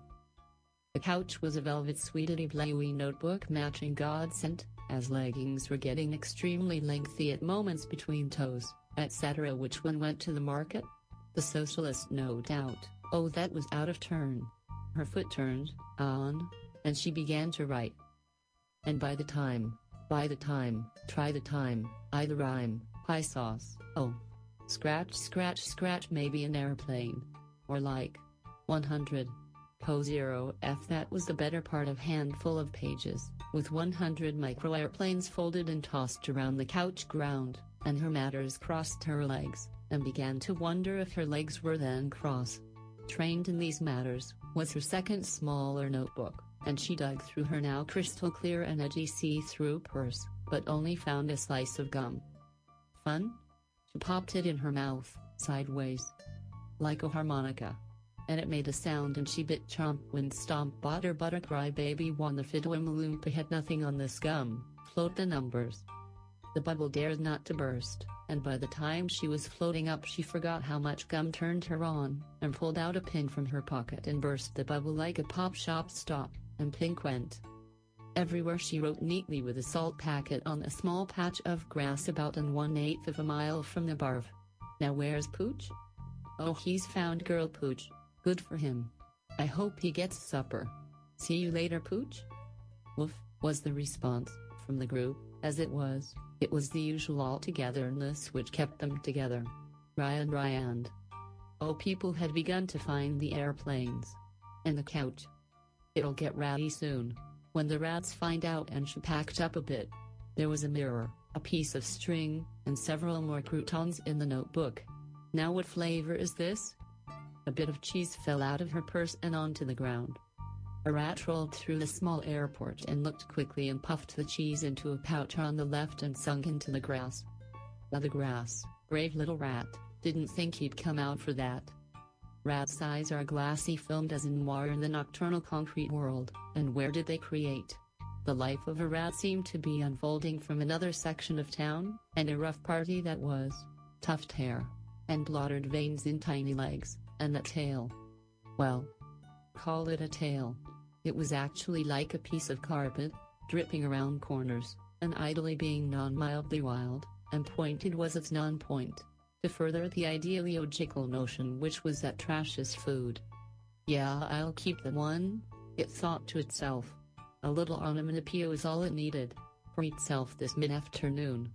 The couch was a velvet suede bluey notebook matching godsend, as leggings were getting extremely lengthy at moments between toes, et cetera. Which one went to the market? The socialist, no doubt. Oh, that was out of turn. Her foot turned, on, and she began to write. And by the time, by the time, try the time, I the rhyme, pie sauce, oh. Scratch, scratch, scratch, maybe an airplane. Or like. one hundred. Po zero F that was the better part of handful of pages, with one hundred micro airplanes folded and tossed around the couch ground, and her matters crossed her legs, and began to wonder if her legs were then cross. Trained in these matters, was her second smaller notebook, and she dug through her now crystal clear and edgy see-through purse, but only found a slice of gum. Fun? She popped it in her mouth, sideways. Like a harmonica. And it made a sound and she bit chomp when stomp butter butter cry baby won the fiddle Malumpa had nothing on this gum, float the numbers. The bubble dared not to burst, and by the time she was floating up she forgot how much gum turned her on, and pulled out a pin from her pocket and burst the bubble like a pop shop stop, and pink went. Everywhere she wrote neatly with a salt packet on a small patch of grass about an one-eighth of a mile from the barv. Now where's Pooch? Oh, he's found girl Pooch. Good for him. I hope he gets supper. See you later, Pooch. Woof, was the response from the group. As it was, it was the usual all-togetherness which kept them together. Ryan Ryan. Oh, people had begun to find the airplanes. And the couch. It'll get ratty soon. When the rats find out, and she packed up a bit. There was a mirror, a piece of string, and several more croutons in the notebook. Now what flavor is this? A bit of cheese fell out of her purse and onto the ground. A rat rolled through the small airport and looked quickly and puffed the cheese into a pouch on the left and sunk into the grass. The grass, brave little rat, didn't think he'd come out for that. Rat's eyes are glassy filmed as in noir in the nocturnal concrete world, and where did they create? The life of a rat seemed to be unfolding from another section of town, and a rough party that was. Tufted hair, and blotted veins in tiny legs, and that tail. Well, call it a tail. It was actually like a piece of carpet, dripping around corners, and idly being non-mildly wild, and pointed was its non-point, to further the ideological notion which was that trash is food. Yeah, I'll keep the one, it thought to itself. A little onomatopoeia is all it needed, for itself this mid-afternoon.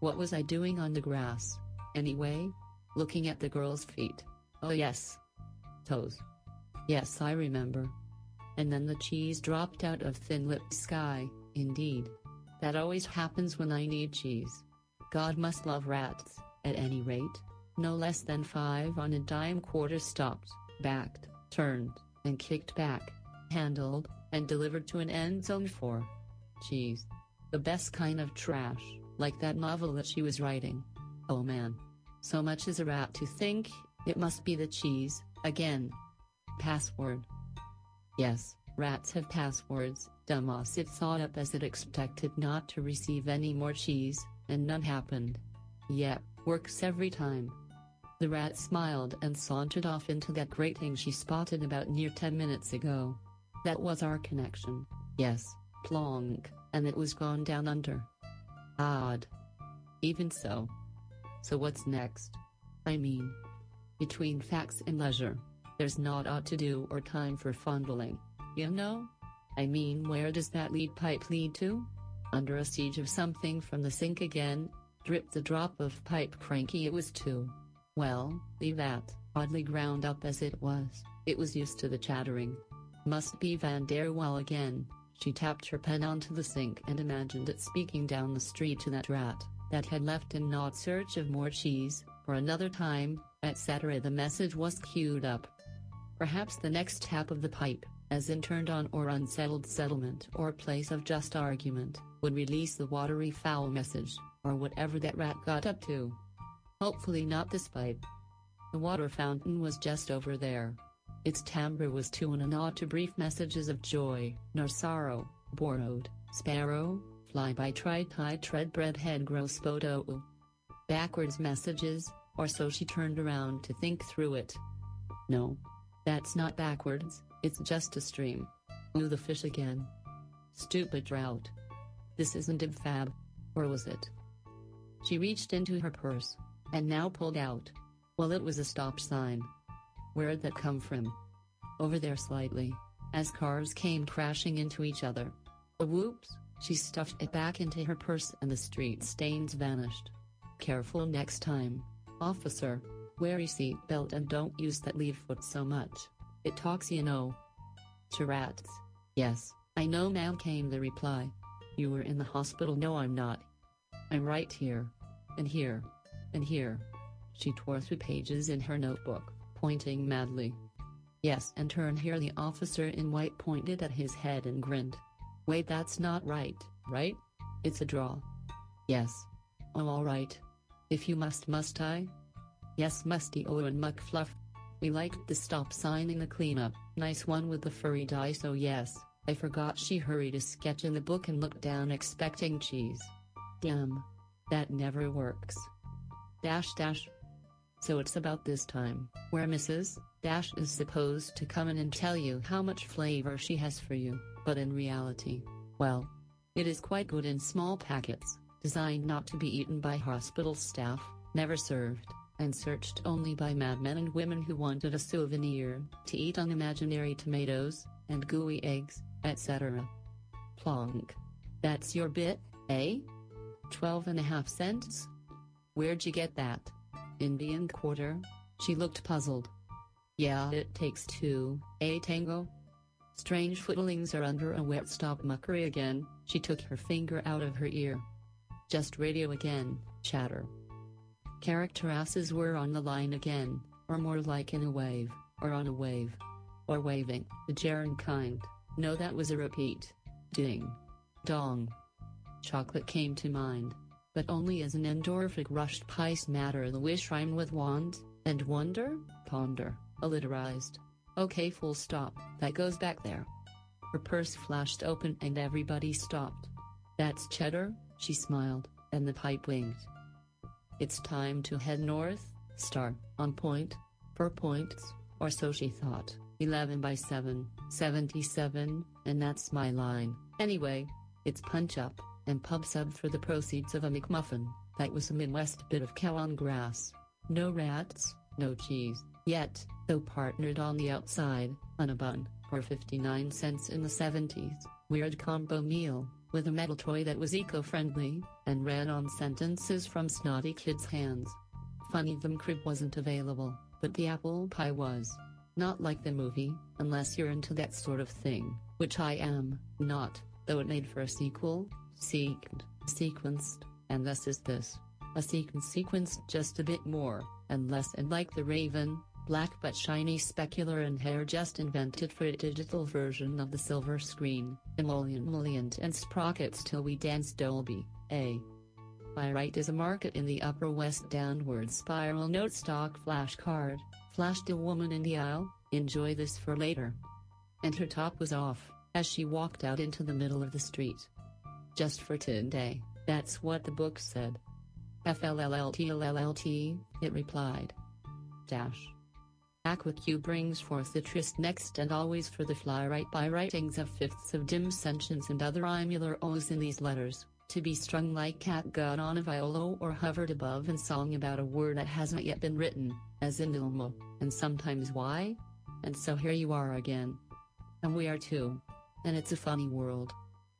What was I doing on the grass, anyway? Looking at the girl's feet. Oh yes. Toes. Yes, I remember. And then the cheese dropped out of thin-lipped sky, indeed. That always happens when I need cheese. God must love rats. At any rate, no less than five on a dime quarter stopped, backed, turned, and kicked back, handled, and delivered to an end zone for cheese. The best kind of trash, like that novel that she was writing. Oh man. So much as a rat to think, it must be the cheese, again. Password. Yes, rats have passwords, dumbass it thought up as it expected not to receive any more cheese, and none happened. Yep. Works every time. The rat smiled and sauntered off into that grating she spotted about near ten minutes ago. That was our connection. Yes, plonk, and it was gone down under. Odd. Even so. So what's next? I mean, between facts and leisure, there's not ought to do or time for fondling, you know? I mean, where does that lead pipe lead to? Under a siege of something from the sink again. Dripped the drop of pipe cranky it was too. Well, leave that, oddly ground up as it was, it was used to the chattering. Must be Van der Waal again, she tapped her pen onto the sink and imagined it speaking down the street to that rat, that had left in not search of more cheese, for another time, et cetera. The message was queued up. Perhaps the next tap of the pipe, as in turned on or unsettled settlement or place of just argument, would release the watery foul message. Or whatever that rat got up to. Hopefully not this pipe. The water fountain was just over there. Its timbre was too in an awe to brief messages of joy, nor sorrow, borrowed, sparrow, fly by tri-tide tread bread head gross poto. Backwards messages, or so she turned around to think through it. No. That's not backwards, it's just a stream. Ooh, the fish again. Stupid drought. This isn't a fab. Or was it? She reached into her purse, and now pulled out. Well, it was a stop sign. Where'd that come from? Over there slightly, as cars came crashing into each other. A whoops, she stuffed it back into her purse and the street stains vanished. Careful next time, officer, wear your seat belt and don't use that leave foot so much. It talks, you know. To rats. Yes, I know, ma'am, came the reply. You were in the hospital? No, I'm not. I'm right here. And here. And here. She tore through pages in her notebook, pointing madly. Yes, and turn here. The officer in white pointed at his head and grinned. Wait, that's not right, right? It's a draw. Yes. Oh, all right. If you must, must I? Yes, musty. Oh, and muck fluff. We liked the stop sign in the cleanup. Nice one with the furry die. So yes. I forgot. She hurried a sketch in the book and looked down expecting cheese. Damn. That never works. Dash dash. So it's about this time, where Missus Dash is supposed to come in and tell you how much flavor she has for you, but in reality, well, it is quite good in small packets, designed not to be eaten by hospital staff, never served, and searched only by madmen and women who wanted a souvenir, to eat on imaginary tomatoes, and gooey eggs, et cetera. Plonk. That's your bit, eh? Twelve and a half cents? Where'd you get that? Indian quarter? She looked puzzled. Yeah, it takes two, eh, Tango? Strange footlings are under a wet stop muckery again, she took her finger out of her ear. Just radio again, chatter. Character asses were on the line again, or more like in a wave, or on a wave. Or waving, the gerund kind. No, that was a repeat. Ding. Dong. Chocolate came to mind, but only as an endorphic rushed pice matter the wish rhyme with wand, and wonder, ponder, alliterized. Okay, full stop, that goes back there. Her purse flashed open and everybody stopped. That's cheddar, she smiled, and the pipe winked. It's time to head north, star, on point, for points, or so she thought. eleven by seven, seventy-seven, and that's my line. Anyway, it's punch up, and pub sub for the proceeds of a McMuffin, that was a Midwest bit of cow on grass. No rats, no cheese, yet, though partnered on the outside, on a bun, for fifty-nine cents in the seventies, weird combo meal, with a metal toy that was eco-friendly, and ran on sentences from snotty kids' hands. Funny them crib wasn't available, but the apple pie was. Not like the movie, unless you're into that sort of thing, which I am not, though it made for a sequel, sequenced, sequenced, and thus is this. A sequence sequenced just a bit more, and less and like the Raven, black but shiny specular and hair just invented for a digital version of the silver screen, emollient emollient and sprockets till we dance Dolby, eh? By right is a market in the upper west downward spiral note stock flashcard. Flashed a woman in the aisle, enjoy this for later. And her top was off, as she walked out into the middle of the street. Just for today, that's what the book said. F L L T L L T, it replied. Dash. Aqua Q brings forth the tryst next and always for the fly right by writings of fifths of dim sentience and other imular o's in these letters, to be strung like cat gut on a viola or hovered above in song about a word that hasn't yet been written. As in Ilmo, and sometimes why? And so here you are again. And we are too. And it's a funny world.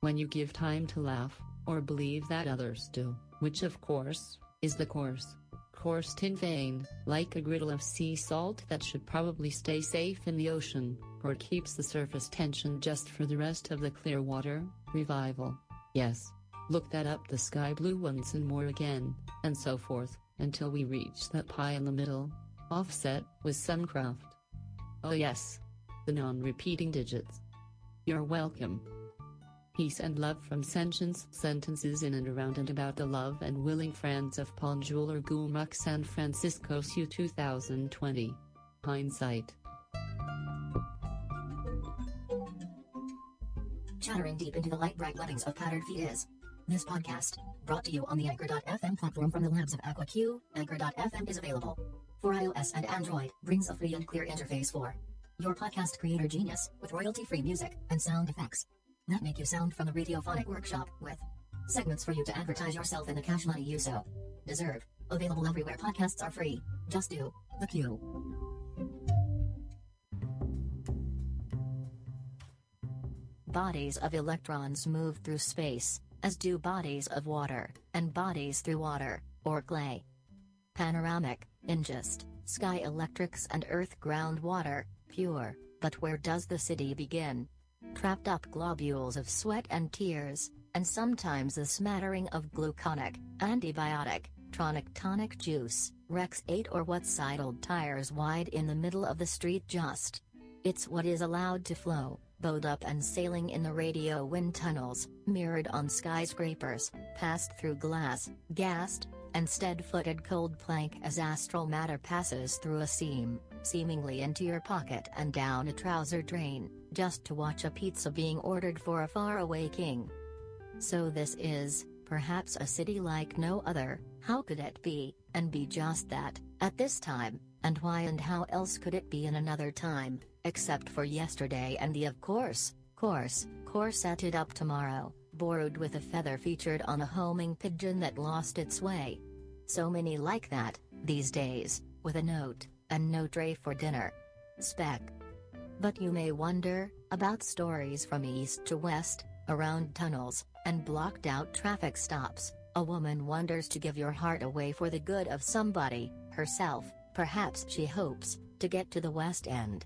When you give time to laugh, or believe that others do, which of course, is the course. Coursed in vain, like a griddle of sea salt that should probably stay safe in the ocean, or keeps the surface tension just for the rest of the clear water, revival. Yes. Look that up the sky blue once and more again, and so forth, until we reach that pie in the middle. Offset, with some craft. Oh yes. The non-repeating digits. You're welcome. Peace and love from sentience sentences in and around and about the love and willing friends of Ponjul or Gulmuk San Francisco Sioux twenty twenty. Hindsight. Chattering deep into the light bright lettings of patterned feet is this podcast, brought to you on the Anchor dot F M platform from the labs of Aqua Q. Anchor dot F M is available for iOS and Android, brings a free and clear interface for your podcast creator genius, with royalty-free music and sound effects that make you sound from the Radiophonic Workshop, with segments for you to advertise yourself in the cash money you so deserve. Available everywhere podcasts are free. Just do the Q. Bodies of electrons move through space, as do bodies of water, and bodies through water, or clay. Panoramic, ingest, sky electrics and earth ground water, pure, but where does the city begin? Trapped up globules of sweat and tears, and sometimes a smattering of gluconic, antibiotic, tronic tonic juice, Rex eight or what's sidled tires wide in the middle of the street just. It's what is allowed to flow, bowed up and sailing in the radio wind tunnels, mirrored on skyscrapers, passed through glass, gassed, and stead-footed cold plank as astral matter passes through a seam, seemingly into your pocket and down a trouser drain, just to watch a pizza being ordered for a faraway king. So this is, perhaps, a city like no other. How could it be, and be just that, at this time, and why and how else could it be in another time, except for yesterday and the of course, course, corseted up tomorrow, borrowed with a feather featured on a homing pigeon that lost its way. So many like that, these days, with a note, and no tray for dinner. Spec. But you may wonder, about stories from east to west, around tunnels, and blocked out traffic stops, a woman wonders to give your heart away for the good of somebody, herself, perhaps she hopes, to get to the West End.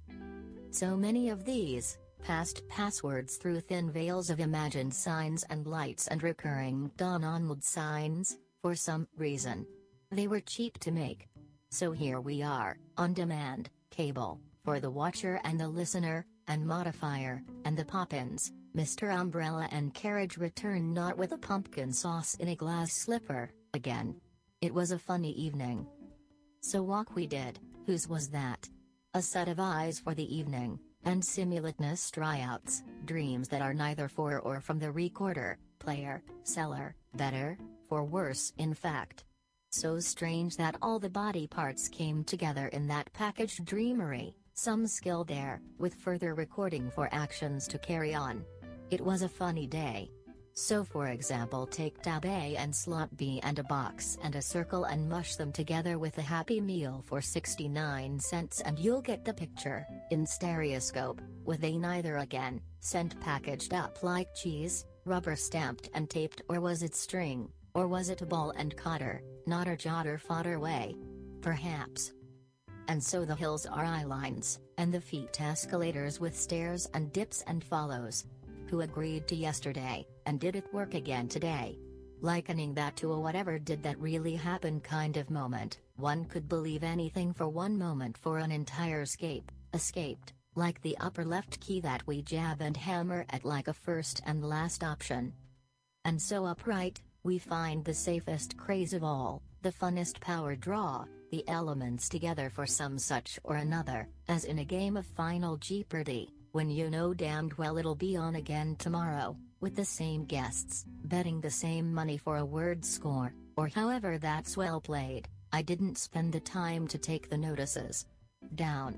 So many of these, past passwords through thin veils of imagined signs and lights and recurring dawn onward signs, for some reason. They were cheap to make. So here we are, on demand, cable, for the watcher and the listener, and modifier, and the Poppins, Mister Umbrella and Carriage return not with a pumpkin sauce in a glass slipper, again. It was a funny evening. So walk we did, whose was that? A set of eyes for the evening, and simultaneous tryouts, dreams that are neither for or from the recorder, player, seller, better, for worse in fact. So strange that all the body parts came together in that packaged dreamery, some skill there, with further recording for actions to carry on. It was a funny day. So for example take tab A and slot B and a box and a circle and mush them together with a Happy Meal for sixty-nine cents and you'll get the picture, in stereoscope, with a neither again, sent packaged up like cheese, rubber stamped and taped or was it string, or was it a ball and cotter, not a jotter fodder way? Perhaps. And so the hills are eye-lines, and the feet escalators with stairs and dips and follows. Who agreed to yesterday, and did it work again today? Likening that to a whatever did that really happen kind of moment, one could believe anything for one moment for an entire escape, escaped, like the upper left key that we jab and hammer at like a first and last option. And so upright, we find the safest craze of all, the funnest power draw, the elements together for some such or another, as in a game of Final Jeopardy. When you know damned well it'll be on again tomorrow, with the same guests, betting the same money for a word score, or however that's well played, I didn't spend the time to take the notices down.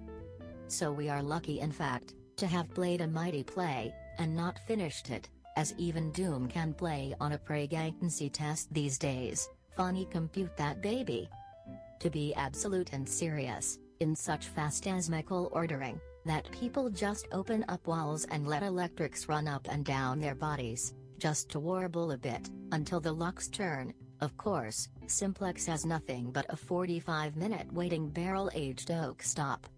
So we are lucky in fact, to have played a mighty play, and not finished it, as even Doom can play on a pregnancy test these days, funny compute that baby. To be absolute and serious, in such phantasmical ordering, that people just open up walls and let electrics run up and down their bodies, just to warble a bit, until the luck's turn. Of course, Simplex has nothing but a forty-five minute waiting barrel-aged oak stop.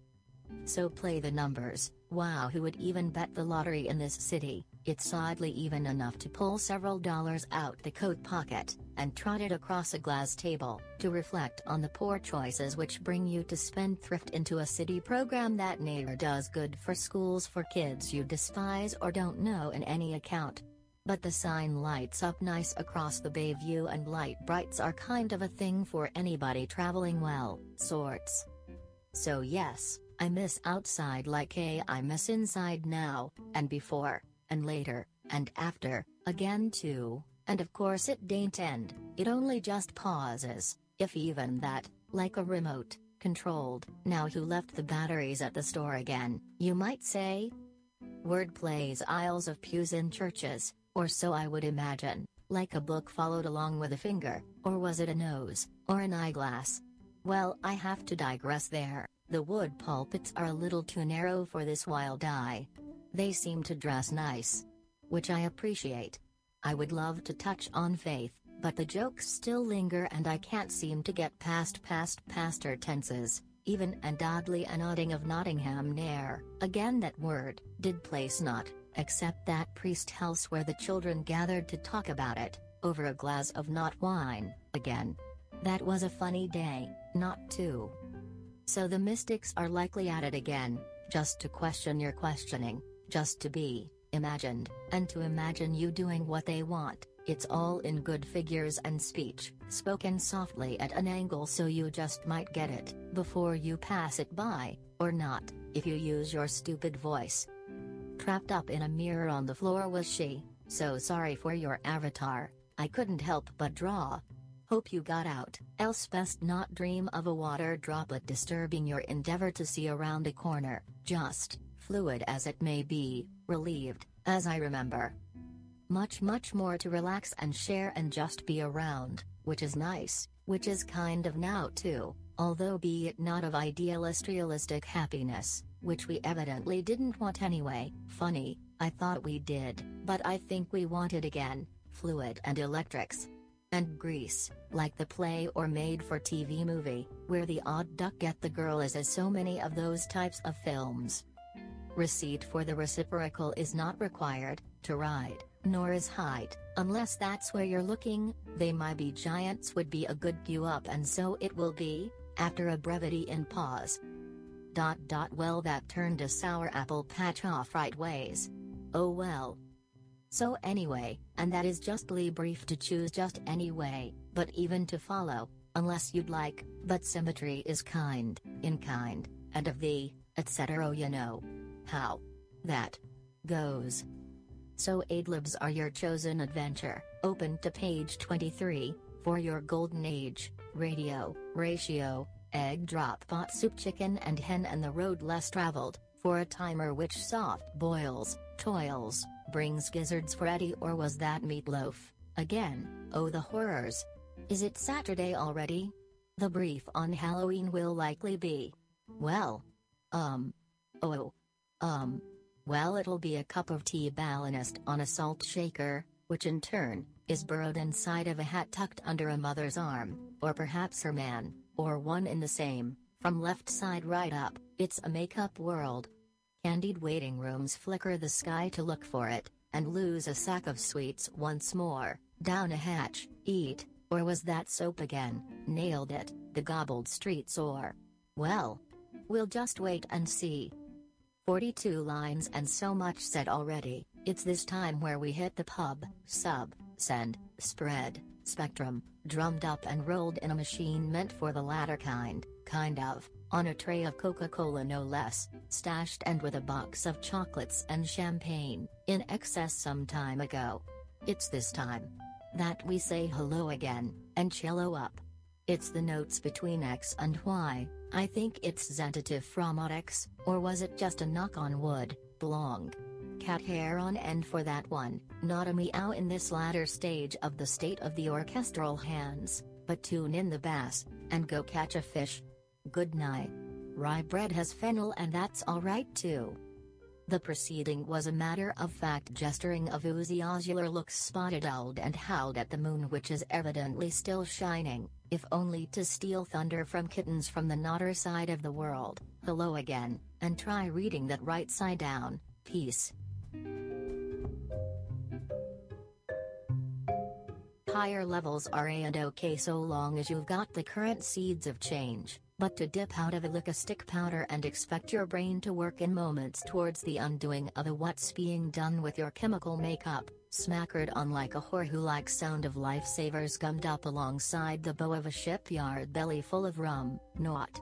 So play the numbers, wow who would even bet the lottery in this city, it's oddly even enough to pull several dollars out the coat pocket, and trot it across a glass table, to reflect on the poor choices which bring you to spendthrift into a city program that neither does good for schools for kids you despise or don't know in any account. But the sign lights up nice across the bay view and light brights are kind of a thing for anybody traveling well, sorts. So yes, I miss outside like a I miss inside now, and before, and later, and after, again too, and of course it dain't end, it only just pauses, if even that, like a remote, controlled, now who left the batteries at the store again, you might say? Word plays aisles of pews in churches, or so I would imagine, like a book followed along with a finger, or was it a nose, or an eyeglass? Well, I have to digress there. The wood pulpits are a little too narrow for this wild eye. They seem to dress nice. Which I appreciate. I would love to touch on faith, but the jokes still linger and I can't seem to get past past pastor tenses, even and oddly a nodding of Nottingham Nair, again that word, did place not, except that priest house where the children gathered to talk about it, over a glass of not wine, again. That was a funny day, not too. So the mystics are likely at it again, just to question your questioning, just to be imagined, and to imagine you doing what they want, it's all in good figures and speech, spoken softly at an angle so you just might get it, before you pass it by, or not, if you use your stupid voice. Trapped up in a mirror on the floor was she, so sorry for your avatar, I couldn't help but draw. Hope you got out, else best not dream of a water droplet disturbing your endeavor to see around a corner, just, fluid as it may be, relieved, as I remember. Much much more to relax and share and just be around, which is nice, which is kind of now too, although be it not of idealist realistic happiness, which we evidently didn't want anyway, funny, I thought we did, but I think we want it again, fluid and electrics. And Grease, like the play or made-for-T V movie, where the odd duck get the girl is as so many of those types of films. Receipt for the reciprocal is not required, to ride, nor is height, unless that's where you're looking. They might be giants would be a good cue up, and so it will be, after a brevity and pause. Dot dot well that turned a sour apple patch off right ways. Oh well. So anyway, and that is justly brief to choose just any way, but even to follow, unless you'd like, but symmetry is kind, in kind, and of the, et cetera you know. How that goes. So adlibs are your chosen adventure, open to page twenty-three, for your golden age, radio, ratio, egg drop pot soup chicken and hen and the road less traveled, for a timer which soft boils, toils, brings gizzards for Eddie or was that meatloaf, again, oh the horrors. Is it Saturday already? The brief on Halloween will likely be. Well. Um. Oh. Um, well it'll be a cup of tea balanced on a salt shaker, which in turn, is burrowed inside of a hat tucked under a mother's arm, or perhaps her man, or one in the same, from left side right up, it's a makeup world. Candied waiting rooms flicker the sky to look for it, and lose a sack of sweets once more, down a hatch, eat, or was that soap again, nailed it, the gobbled streets or, well, we'll just wait and see. forty-two lines and so much said already, it's this time where we hit the pub, sub, send, spread, spectrum, drummed up and rolled in a machine meant for the latter kind, kind of, on a tray of Coca-Cola no less, stashed and with a box of chocolates and champagne, in excess some time ago. It's this time. That we say hello again, and cello up. It's the notes between X and Y, I think it's zentative from X, or was it just a knock on wood, blong? Cat hair on end for that one, not a meow in this latter stage of the state of the orchestral hands, but tune in the bass, and go catch a fish. Good night. Rye bread has fennel and that's alright too. The proceeding was a matter of fact gesturing of oozy ozular looks spotted owled and howled at the moon which is evidently still shining, if only to steal thunder from kittens from the nodder side of the world, hello again, and try reading that right side down, peace. Higher levels are A and okay so long as you've got the current seeds of change. But to dip out of a lick a stick powder and expect your brain to work in moments towards the undoing of a what's being done with your chemical makeup, smackered on like a whore who likes sound of lifesavers gummed up alongside the bow of a shipyard belly full of rum, not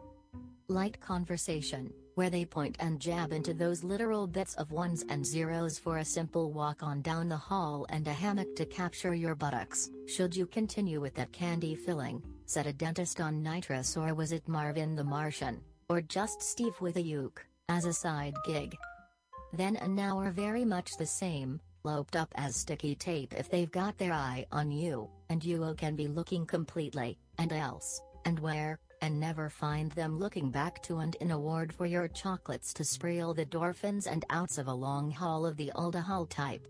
light conversation, where they point and jab into those literal bits of ones and zeros for a simple walk on down the hall and a hammock to capture your buttocks, should you continue with that candy filling. Said a dentist on nitrous or was it Marvin the Martian, or just Steve with a uke, as a side gig. Then and now are very much the same, loped up as sticky tape if they've got their eye on you, and you can be looking completely, and else, and where, and never find them looking back to and in award for your chocolates to sprail the dolphins and outs of a long haul of the alcohol type.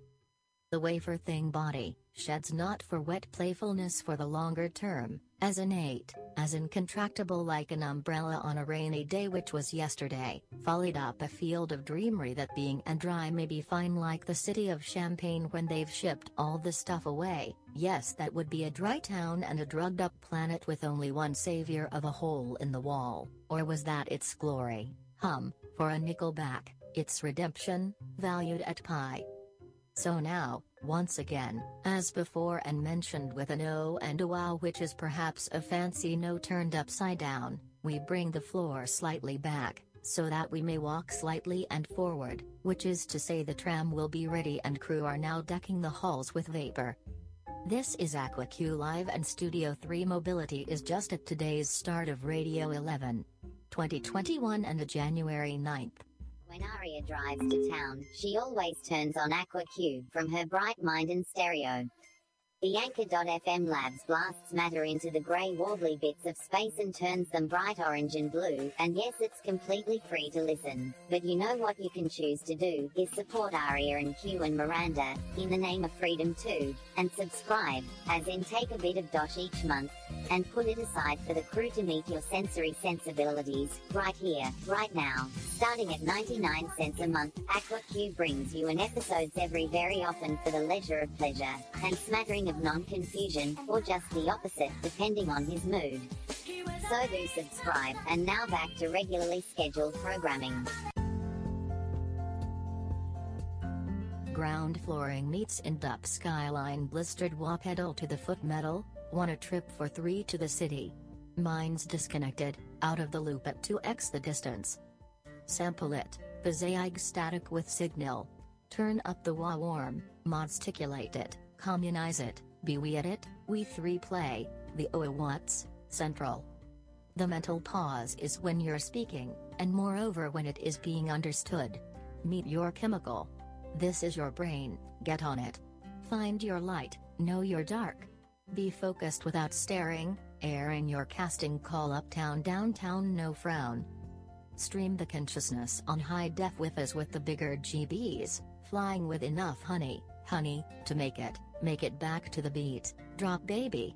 The wafer thing body, sheds not for wet playfulness for the longer term. As innate, as incontractable like an umbrella on a rainy day which was yesterday, volleyed up a field of dreamery that being and dry may be fine like the city of Champagne when they've shipped all the stuff away, yes that would be a dry town and a drugged up planet with only one savior of a hole in the wall, or was that its glory, hum, for a nickel back, its redemption, valued at pi. So now, once again, as before and mentioned with an O and a wow which is perhaps a fancy no turned upside down, we bring the floor slightly back, so that we may walk slightly and forward, which is to say the tram will be ready and crew are now decking the halls with vapor. This is Aqua Q Live and Studio three mobility is just at today's start of Radio eleven, twenty twenty-one and a January ninth. When Aria drives to town, she always turns on Aqua Q from her bright mind in stereo. The Anchor dot F M Labs blasts matter into the grey warbly bits of space and turns them bright orange and blue, and yes, it's completely free to listen. But you know what you can choose to do, is support Area and Q and Miranda, in the name of freedom too, and subscribe, as in take a bit of dosh each month, and put it aside for the crew to meet your sensory sensibilities, right here, right now. Starting at ninety-nine cents a month, Aqua Q brings you an episodes every very often for the leisure of pleasure, and smattering of non-confusion, or just the opposite, depending on his mood. So do subscribe, and now back to regularly scheduled programming. Ground flooring meets in-depth skyline blistered wall pedal to the foot metal, one a trip for three to the city. Mines disconnected, out of the loop at two x the distance. Sample it, Bazaiag static with signal. Turn up the wah warm, modsticulate it, communize it, be we at it, we three play, the oa what's, central. The mental pause is when you're speaking, and moreover when it is being understood. Meet your chemical. This is your brain, get on it. Find your light, know your dark. Be focused without staring, air in your casting call uptown downtown no frown. Stream the consciousness on high def wifas with the bigger G Bs, flying with enough honey, honey, to make it, make it back to the beat, drop baby.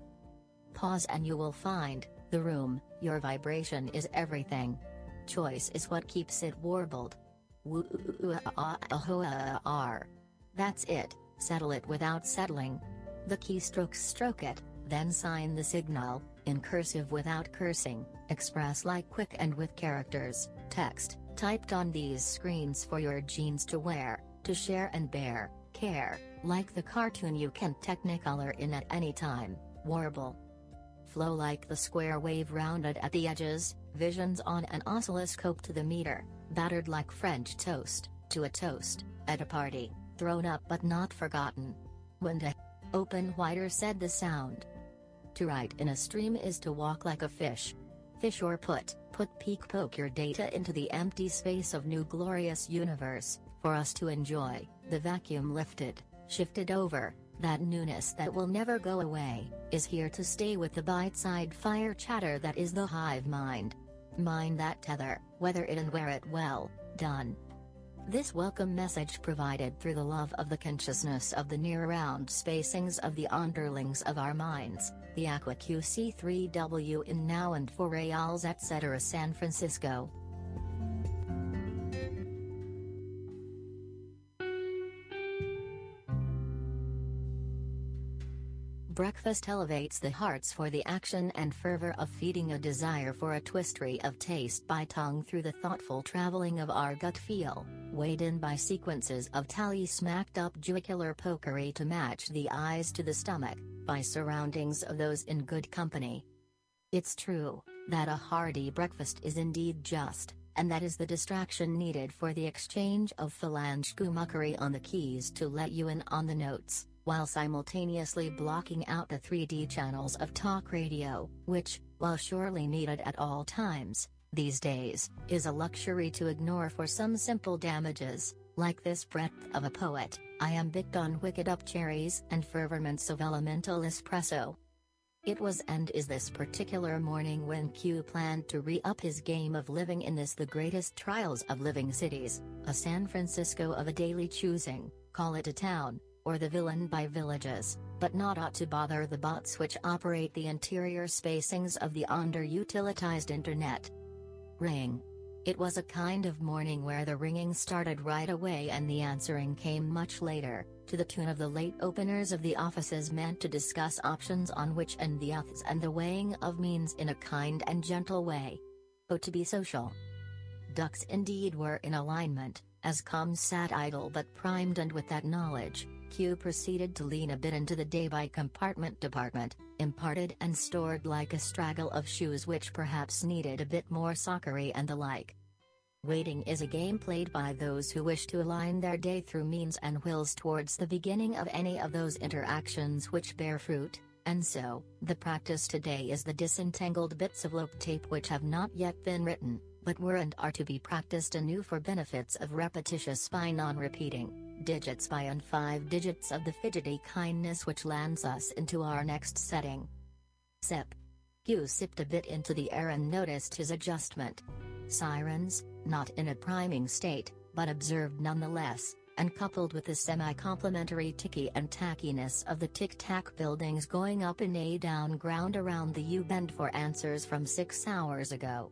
Pause and you will find, the room, your vibration is everything. Choice is what keeps it warbled. That's it, settle it without settling. The keystrokes stroke it, then sign the signal, in cursive without cursing, express like quick and with characters, text, typed on these screens for your genes to wear, to share and bear, care, like the cartoon you can technicolor in at any time, warble. Flow like the square wave rounded at the edges, visions on an oscilloscope to the meter, battered like French toast, to a toast, at a party, thrown up but not forgotten. When to open wider said the sound. To write in a stream is to walk like a fish. Fish or put, put peek poke your data into the empty space of new glorious universe, for us to enjoy, the vacuum lifted, shifted over, that newness that will never go away, is here to stay with the bite-side fire chatter that is the hive mind. Mind that tether, whether it and where it well, done. This welcome message provided through the love of the consciousness of the near-round spacings of the underlings of our minds, the Aqua Q C three W in now and for Reals et cetera San Francisco. Breakfast elevates the hearts for the action and fervor of feeding a desire for a twistery of taste by tongue through the thoughtful traveling of our gut feel, weighed in by sequences of tally smacked up jocular pokery to match the eyes to the stomach, by surroundings of those in good company. It's true, that a hearty breakfast is indeed just, and that is the distraction needed for the exchange of phalange muckery on the keys to let you in on the notes, while simultaneously blocking out the three D channels of talk radio, which, while surely needed at all times, these days, is a luxury to ignore for some simple damages, like this breath of a poet, iambic on wicked up cherries and fervorments of elemental espresso. It was and is this particular morning when Q planned to re-up his game of living in this the greatest trials of living cities, a San Francisco of a daily choosing, call it a town, or the villain by villages, but not ought to bother the bots which operate the interior spacings of the underutilized internet. Ring. It was a kind of morning where the ringing started right away and the answering came much later, to the tune of the late openers of the offices meant to discuss options on which and the oths and the weighing of means in a kind and gentle way. Oh, to be social. Ducks indeed were in alignment, as Combs sat idle but primed, and with that knowledge, Q proceeded to lean a bit into the day by compartment department, imparted and stored like a straggle of shoes which perhaps needed a bit more soccery and the like. Waiting is a game played by those who wish to align their day through means and wills towards the beginning of any of those interactions which bear fruit, and so, the practice today is the disentangled bits of loop tape which have not yet been written, but were and are to be practiced anew for benefits of repetitious spine on repeating. digits by and five digits of the fidgety kindness which lands us into our next setting. Sip. Q sipped a bit into the air and noticed his adjustment. Sirens, not in a priming state, but observed nonetheless, and coupled with the semi-complementary ticky and tackiness of the tic-tac buildings going up in a down ground around the U-bend for answers from six hours ago.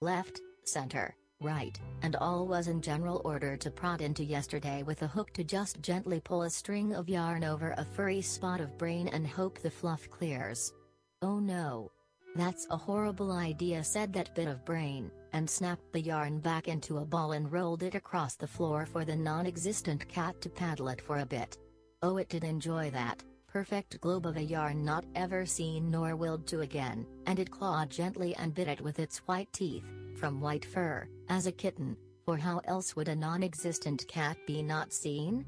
Left, center, right, and all was in general order to prod into yesterday with a hook to just gently pull a string of yarn over a furry spot of brain and hope the fluff clears. Oh no. That's a horrible idea, said that bit of brain, and snapped the yarn back into a ball and rolled it across the floor for the non-existent cat to paddle it for a bit. Oh, it did enjoy that, perfect globe of a yarn not ever seen nor willed to again, and it clawed gently and bit it with its white teeth, from white fur, as a kitten, for how else would a non-existent cat be not seen?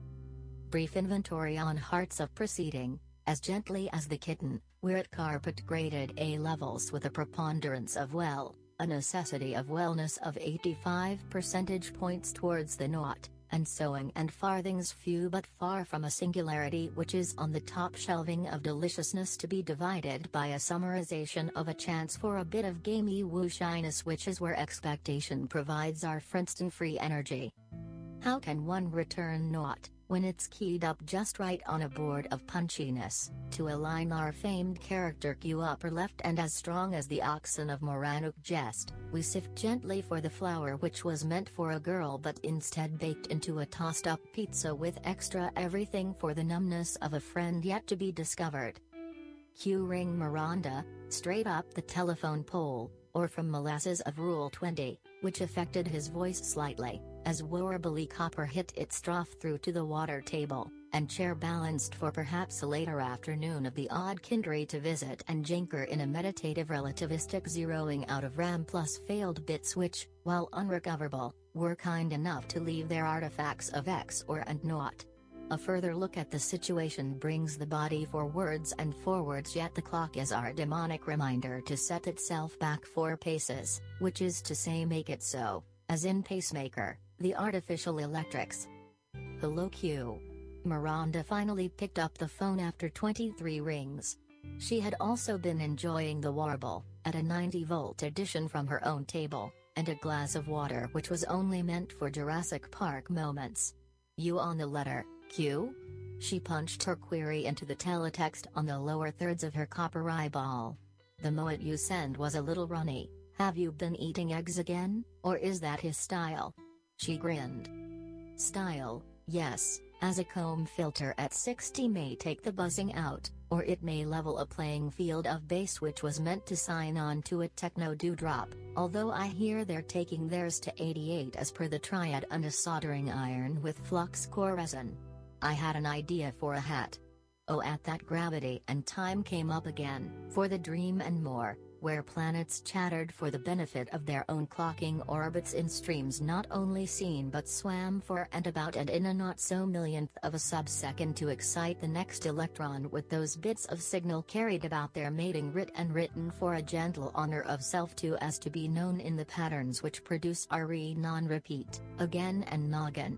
Brief inventory on hearts of proceeding, as gently as the kitten, where it carpet graded A levels with a preponderance of well, a necessity of wellness of eighty-five percentage points towards the nought, and sewing and farthings few but far from a singularity which is on the top shelving of deliciousness to be divided by a summarization of a chance for a bit of gamey woo shyness, which is where expectation provides our Princeton free energy. How can one return nought, when it's keyed up just right on a board of punchiness, to align our famed character Q upper left, and as strong as the oxen of Moranic jest, we sift gently for the flour which was meant for a girl but instead baked into a tossed-up pizza with extra everything for the numbness of a friend yet to be discovered. Q ring Miranda, straight up the telephone pole, or from molasses of Rule twenty, which affected his voice slightly, as Warbly Copper hit its trough through to the water table, and chair balanced for perhaps a later afternoon of the odd kindry to visit and jinker in a meditative relativistic zeroing out of RAM plus failed bits which, while unrecoverable, were kind enough to leave their artifacts of X or and naught. A further look at the situation brings the body forwards and forwards, yet the clock is our demonic reminder to set itself back four paces, which is to say make it so, as in Pacemaker, the artificial electrics. Hello Q. Miranda finally picked up the phone after twenty-three rings. She had also been enjoying the warble, at a ninety volt edition from her own table, and a glass of water which was only meant for Jurassic Park moments. You on the letter, Q? She punched her query into the teletext on the lower thirds of her copper eyeball. The moat you send was a little runny. Have you been eating eggs again, or is that his style? She grinned. Style, yes, as a comb filter at sixty may take the buzzing out, or it may level a playing field of bass which was meant to sign on to a techno dewdrop, although I hear they're taking theirs to eighty-eight as per the triad and a soldering iron with flux core resin. I had an idea for a hat. Oh, at that gravity and time came up again, for the dream and more, where planets chattered for the benefit of their own clocking orbits in streams not only seen but swam for and about and in a not-so-millionth of a sub-second to excite the next electron with those bits of signal carried about their mating writ and written for a gentle honor of self to as to be known in the patterns which produce re non-repeat, again and noggin.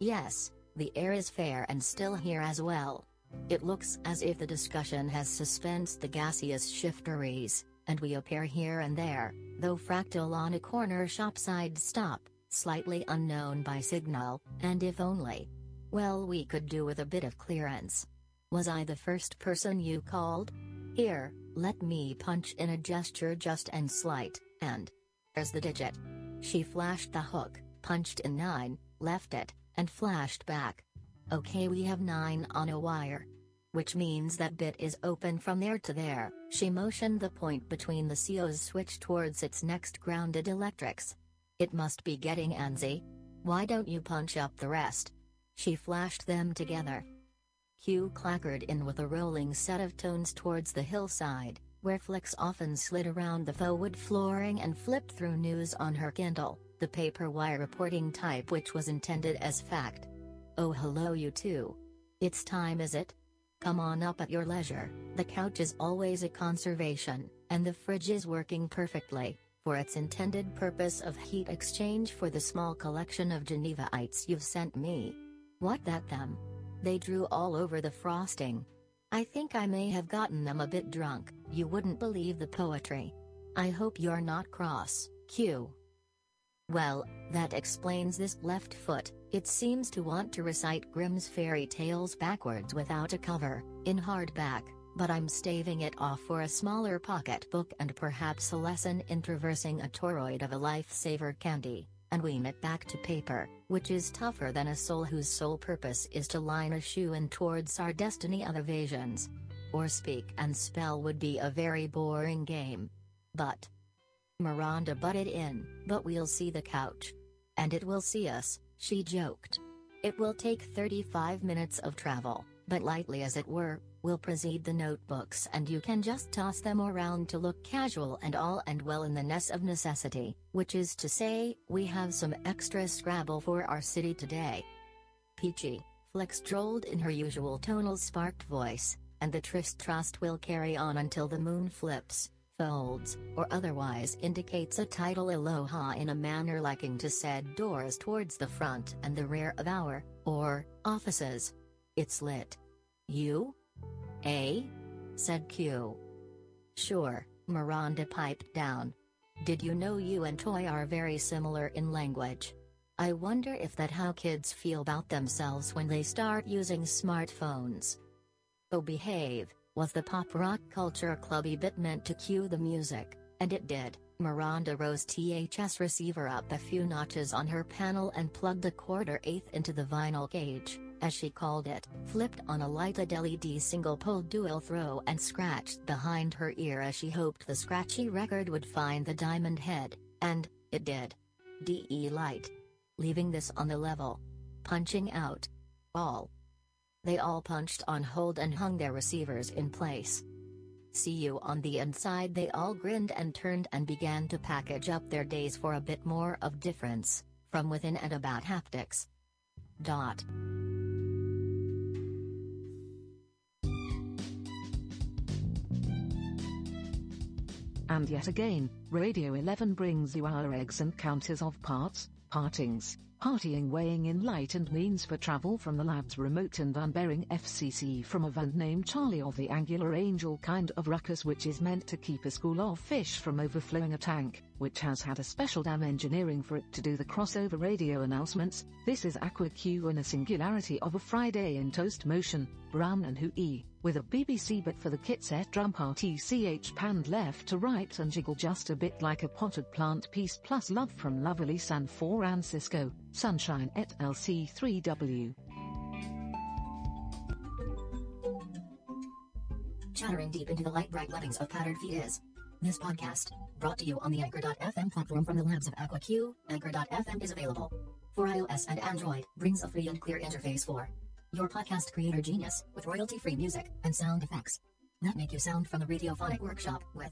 Yes, the air is fair and still here as well. It looks as if the discussion has suspensed the gaseous shifteries, and we appear here and there, though fractal on a corner shop side stop, slightly unknown by signal, and if only. Well, we could do with a bit of clearance. Was I the first person you called? Here, let me punch in a gesture just and slight, and there's the digit. She flashed the hook, punched in nine, left it, and flashed back. Okay, we have nine on a wire. Which means that bit is open from there to there. She motioned the point between the C O's switch towards its next grounded electrics. It must be getting antsy. Why don't you punch up the rest? She flashed them together. Q clackered in with a rolling set of tones towards the hillside, where flicks often slid around the faux wood flooring and flipped through news on her Kindle, the paper wire reporting type which was intended as fact. Oh, hello you two. It's time, is it? Come on up at your leisure, the couch is always a conservation, and the fridge is working perfectly, for its intended purpose of heat exchange for the small collection of Genevaites you've sent me. What that them? They drew all over the frosting. I think I may have gotten them a bit drunk, you wouldn't believe the poetry. I hope you're not cross, Q. Well, that explains this left foot, it seems to want to recite Grimm's fairy tales backwards without a cover, in hardback, but I'm staving it off for a smaller pocketbook and perhaps a lesson in traversing a toroid of a lifesaver candy, and wean it back to paper, which is tougher than a soul whose sole purpose is to line a shoe in towards our destiny of evasions. Or speak and spell would be a very boring game. But. Miranda butted in, but we'll see the couch. And it will see us, she joked. It will take thirty-five minutes of travel, but lightly as it were, we'll proceed the notebooks and you can just toss them around to look casual and all and well in the ness of necessity, which is to say, we have some extra Scrabble for our city today. Peachy, Flex drawled in her usual tonal sparked voice, and the tryst trust will carry on until the moon flips. Folds, or otherwise indicates a tidal aloha in a manner liking to said doors towards the front and the rear of our, or, offices. It's lit. You? Eh? Said Q. Sure, Miranda piped down. Did you know you and Toy are very similar in language? I wonder if that how kids feel about themselves when they start using smartphones. Oh behave. Was the pop rock culture clubby bit meant to cue the music, and it did. Miranda rose T H S receiver up a few notches on her panel and plugged a quarter eighth into the vinyl cage, as she called it, flipped on a lighted L E D single pole dual throw and scratched behind her ear as she hoped the scratchy record would find the diamond head, and, it did. D E light. Leaving this on the level. Punching out. All. They all punched on hold and hung their receivers in place. See you on the inside. They all grinned and turned and began to package up their days for a bit more of difference, from within and about haptics. Dot. And yet again, Radio eleven brings you our eggs and counters of parts, partings. Partying weighing in light and means for travel from the lab's remote and unbearing F C C from a van named Charlie of the angular angel kind of ruckus which is meant to keep a school of fish from overflowing a tank, which has had a special dam engineering for it to do the crossover radio announcements. This is Aqua Q in a singularity of a Friday in toast motion, brown and hoo-ee, with a B B C bit for the kitset drum party ch panned left to right and jiggle just a bit like a potted plant piece plus love from lovely San Francisco, sunshine at L C three W. Chattering deep into the light bright lovings of patterned feet is this podcast. Brought to you on the Anchor dot F M platform from the labs of Aqua Q. Anchor dot F M is available for iOS and Android, brings a free and clear interface for your podcast creator genius, with royalty-free music and sound effects that make you sound from the radiophonic workshop, with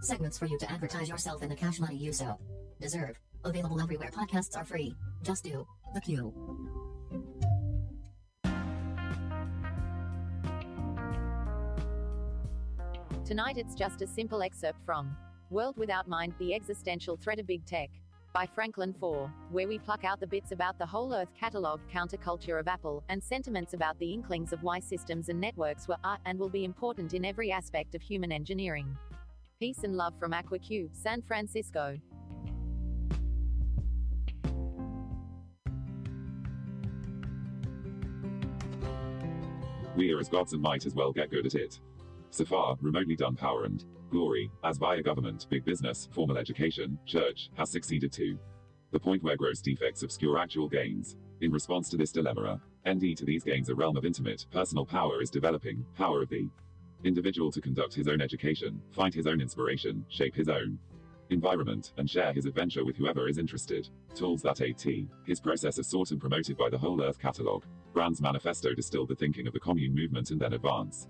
segments for you to advertise yourself in the cash money you so deserve. Available everywhere podcasts are free. Just do the Q. Tonight it's just a simple excerpt from World Without Mind, The Existential Threat of Big Tech, by Franklin Foer, where we pluck out the bits about the Whole Earth Catalog, counterculture of Apple, and sentiments about the inklings of why systems and networks were, are, and will be important in every aspect of human engineering. Peace and love from Aqua Q, San Francisco. We're as gods and might as well get good at it. So far, remotely done power and glory, as via government, big business, formal education, church, has succeeded to the point where gross defects obscure actual gains. In response to this dilemma, N D to these gains a realm of intimate, personal power is developing, power of the individual to conduct his own education, find his own inspiration, shape his own environment, and share his adventure with whoever is interested. Tools that at his process are sought and promoted by the Whole Earth Catalog. Brand's manifesto distilled the thinking of the commune movement and then advance.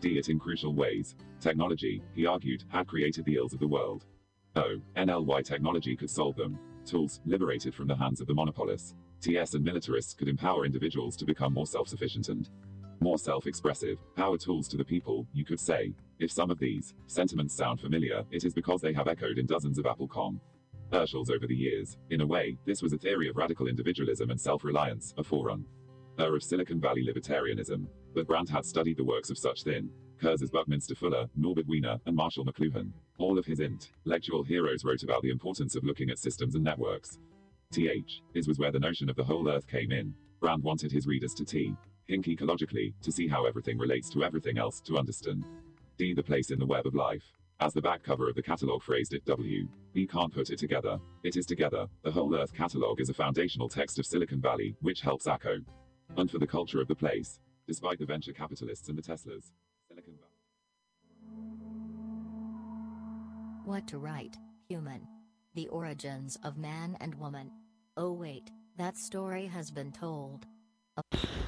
D it in crucial ways. Technology, he argued, had created the ills of the world. O. N L Y technology could solve them. Tools, liberated from the hands of the monopolists, T S and militarists, could empower individuals to become more self-sufficient and more self-expressive. Power tools to the people, you could say. If some of these sentiments sound familiar, it is because they have echoed in dozens of Apple commercials over the years. In a way, this was a theory of radical individualism and self-reliance, a forerunner era of Silicon Valley libertarianism, but Grant had studied the works of such thin Kurz as Buckminster Fuller, Norbert Wiener, and Marshall McLuhan. All of his intellectual heroes wrote about the importance of looking at systems and networks. Th. Is was where the notion of the whole Earth came in. Grant wanted his readers to think ecologically, to see how everything relates to everything else, to understand D. the place in the web of life. As the back cover of the catalog phrased it, W. E. can't put it together. It is together. The Whole Earth Catalog is a foundational text of Silicon Valley, which helps A C O. And for the culture of the place, despite the venture capitalists and the Teslas. What to write, human. The origins of man and woman. Oh wait, that story has been told.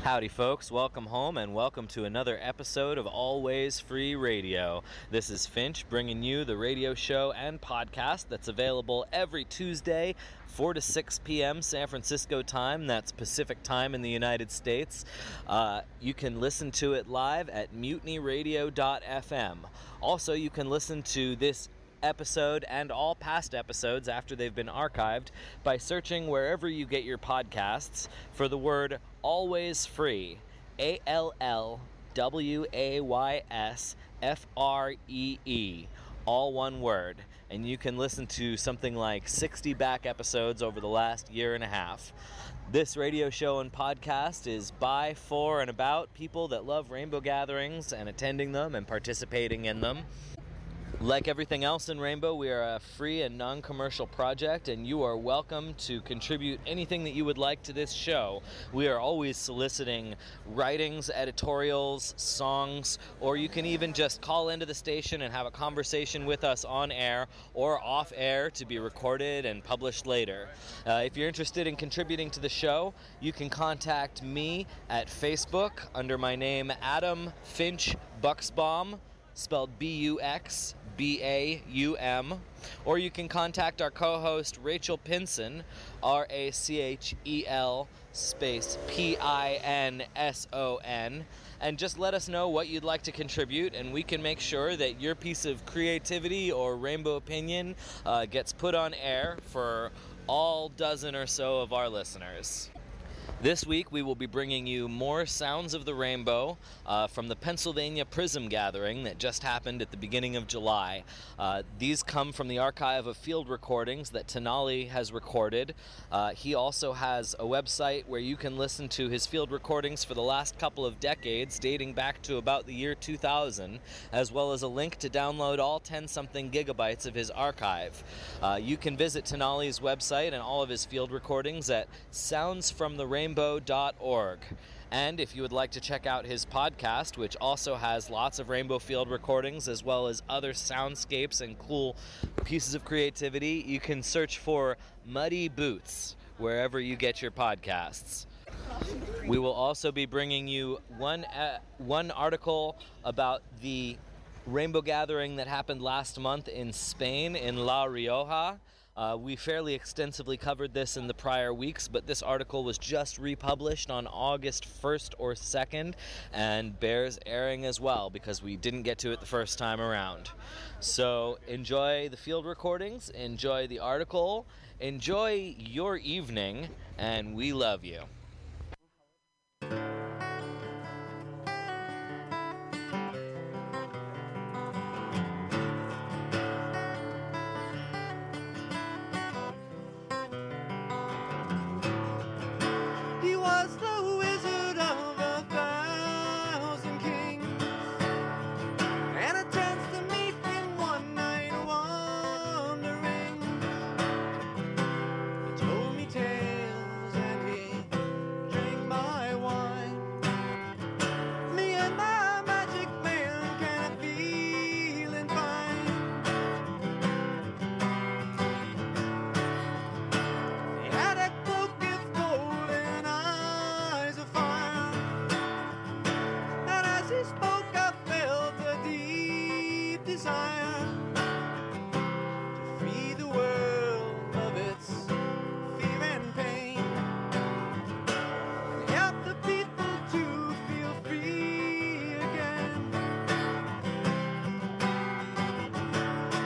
Howdy folks, welcome home and welcome to another episode of Always Free Radio. This is Finch bringing you the radio show and podcast that's available every Tuesday, four to six p.m. San Francisco time. That's Pacific time in the United States. Uh, you can listen to it live at mutiny radio dot f m. Also, you can listen to this episode and all past episodes after they've been archived by searching wherever you get your podcasts for the word Always Free, A L L W A Y S F R E E, all one word, and you can listen to something like sixty back episodes over the last year and a half. This radio show and podcast is by, for, and about people that love rainbow gatherings and attending them and participating in them. Like everything else in Rainbow, we are a free and non-commercial project, and you are welcome to contribute anything that you would like to this show. We are always soliciting writings, editorials, songs, or you can even just call into the station and have a conversation with us on air or off air to be recorded and published later. Uh, if you're interested in contributing to the show, you can contact me at Facebook under my name Adam Finch Buxbaum, spelled B U X. B A U M, or you can contact our co-host Rachel Pinson, R A C H E L space P I N S O N, and just let us know what you'd like to contribute, and we can make sure that your piece of creativity or rainbow opinion uh, gets put on air for all dozen or so of our listeners. This week we will be bringing you more Sounds of the Rainbow uh, from the Pennsylvania Prism Gathering that just happened at the beginning of July. Uh, these come from the archive of field recordings that Tenali has recorded. Uh, he also has a website where you can listen to his field recordings for the last couple of decades, dating back to about the year two thousand, as well as a link to download all ten-something gigabytes of his archive. Uh, you can visit Tenali's website and all of his field recordings at sounds from the rainbow dot org. And if you would like to check out his podcast, which also has lots of rainbow field recordings as well as other soundscapes and cool pieces of creativity, you can search for Muddy Boots wherever you get your podcasts. We will also be bringing you one uh, one article about the rainbow gathering that happened last month in Spain in La Rioja. Uh, we fairly extensively covered this in the prior weeks, but this article was just republished on August first or second and bears airing as well because we didn't get to it the first time around. So enjoy the field recordings, enjoy the article, enjoy your evening, and we love you.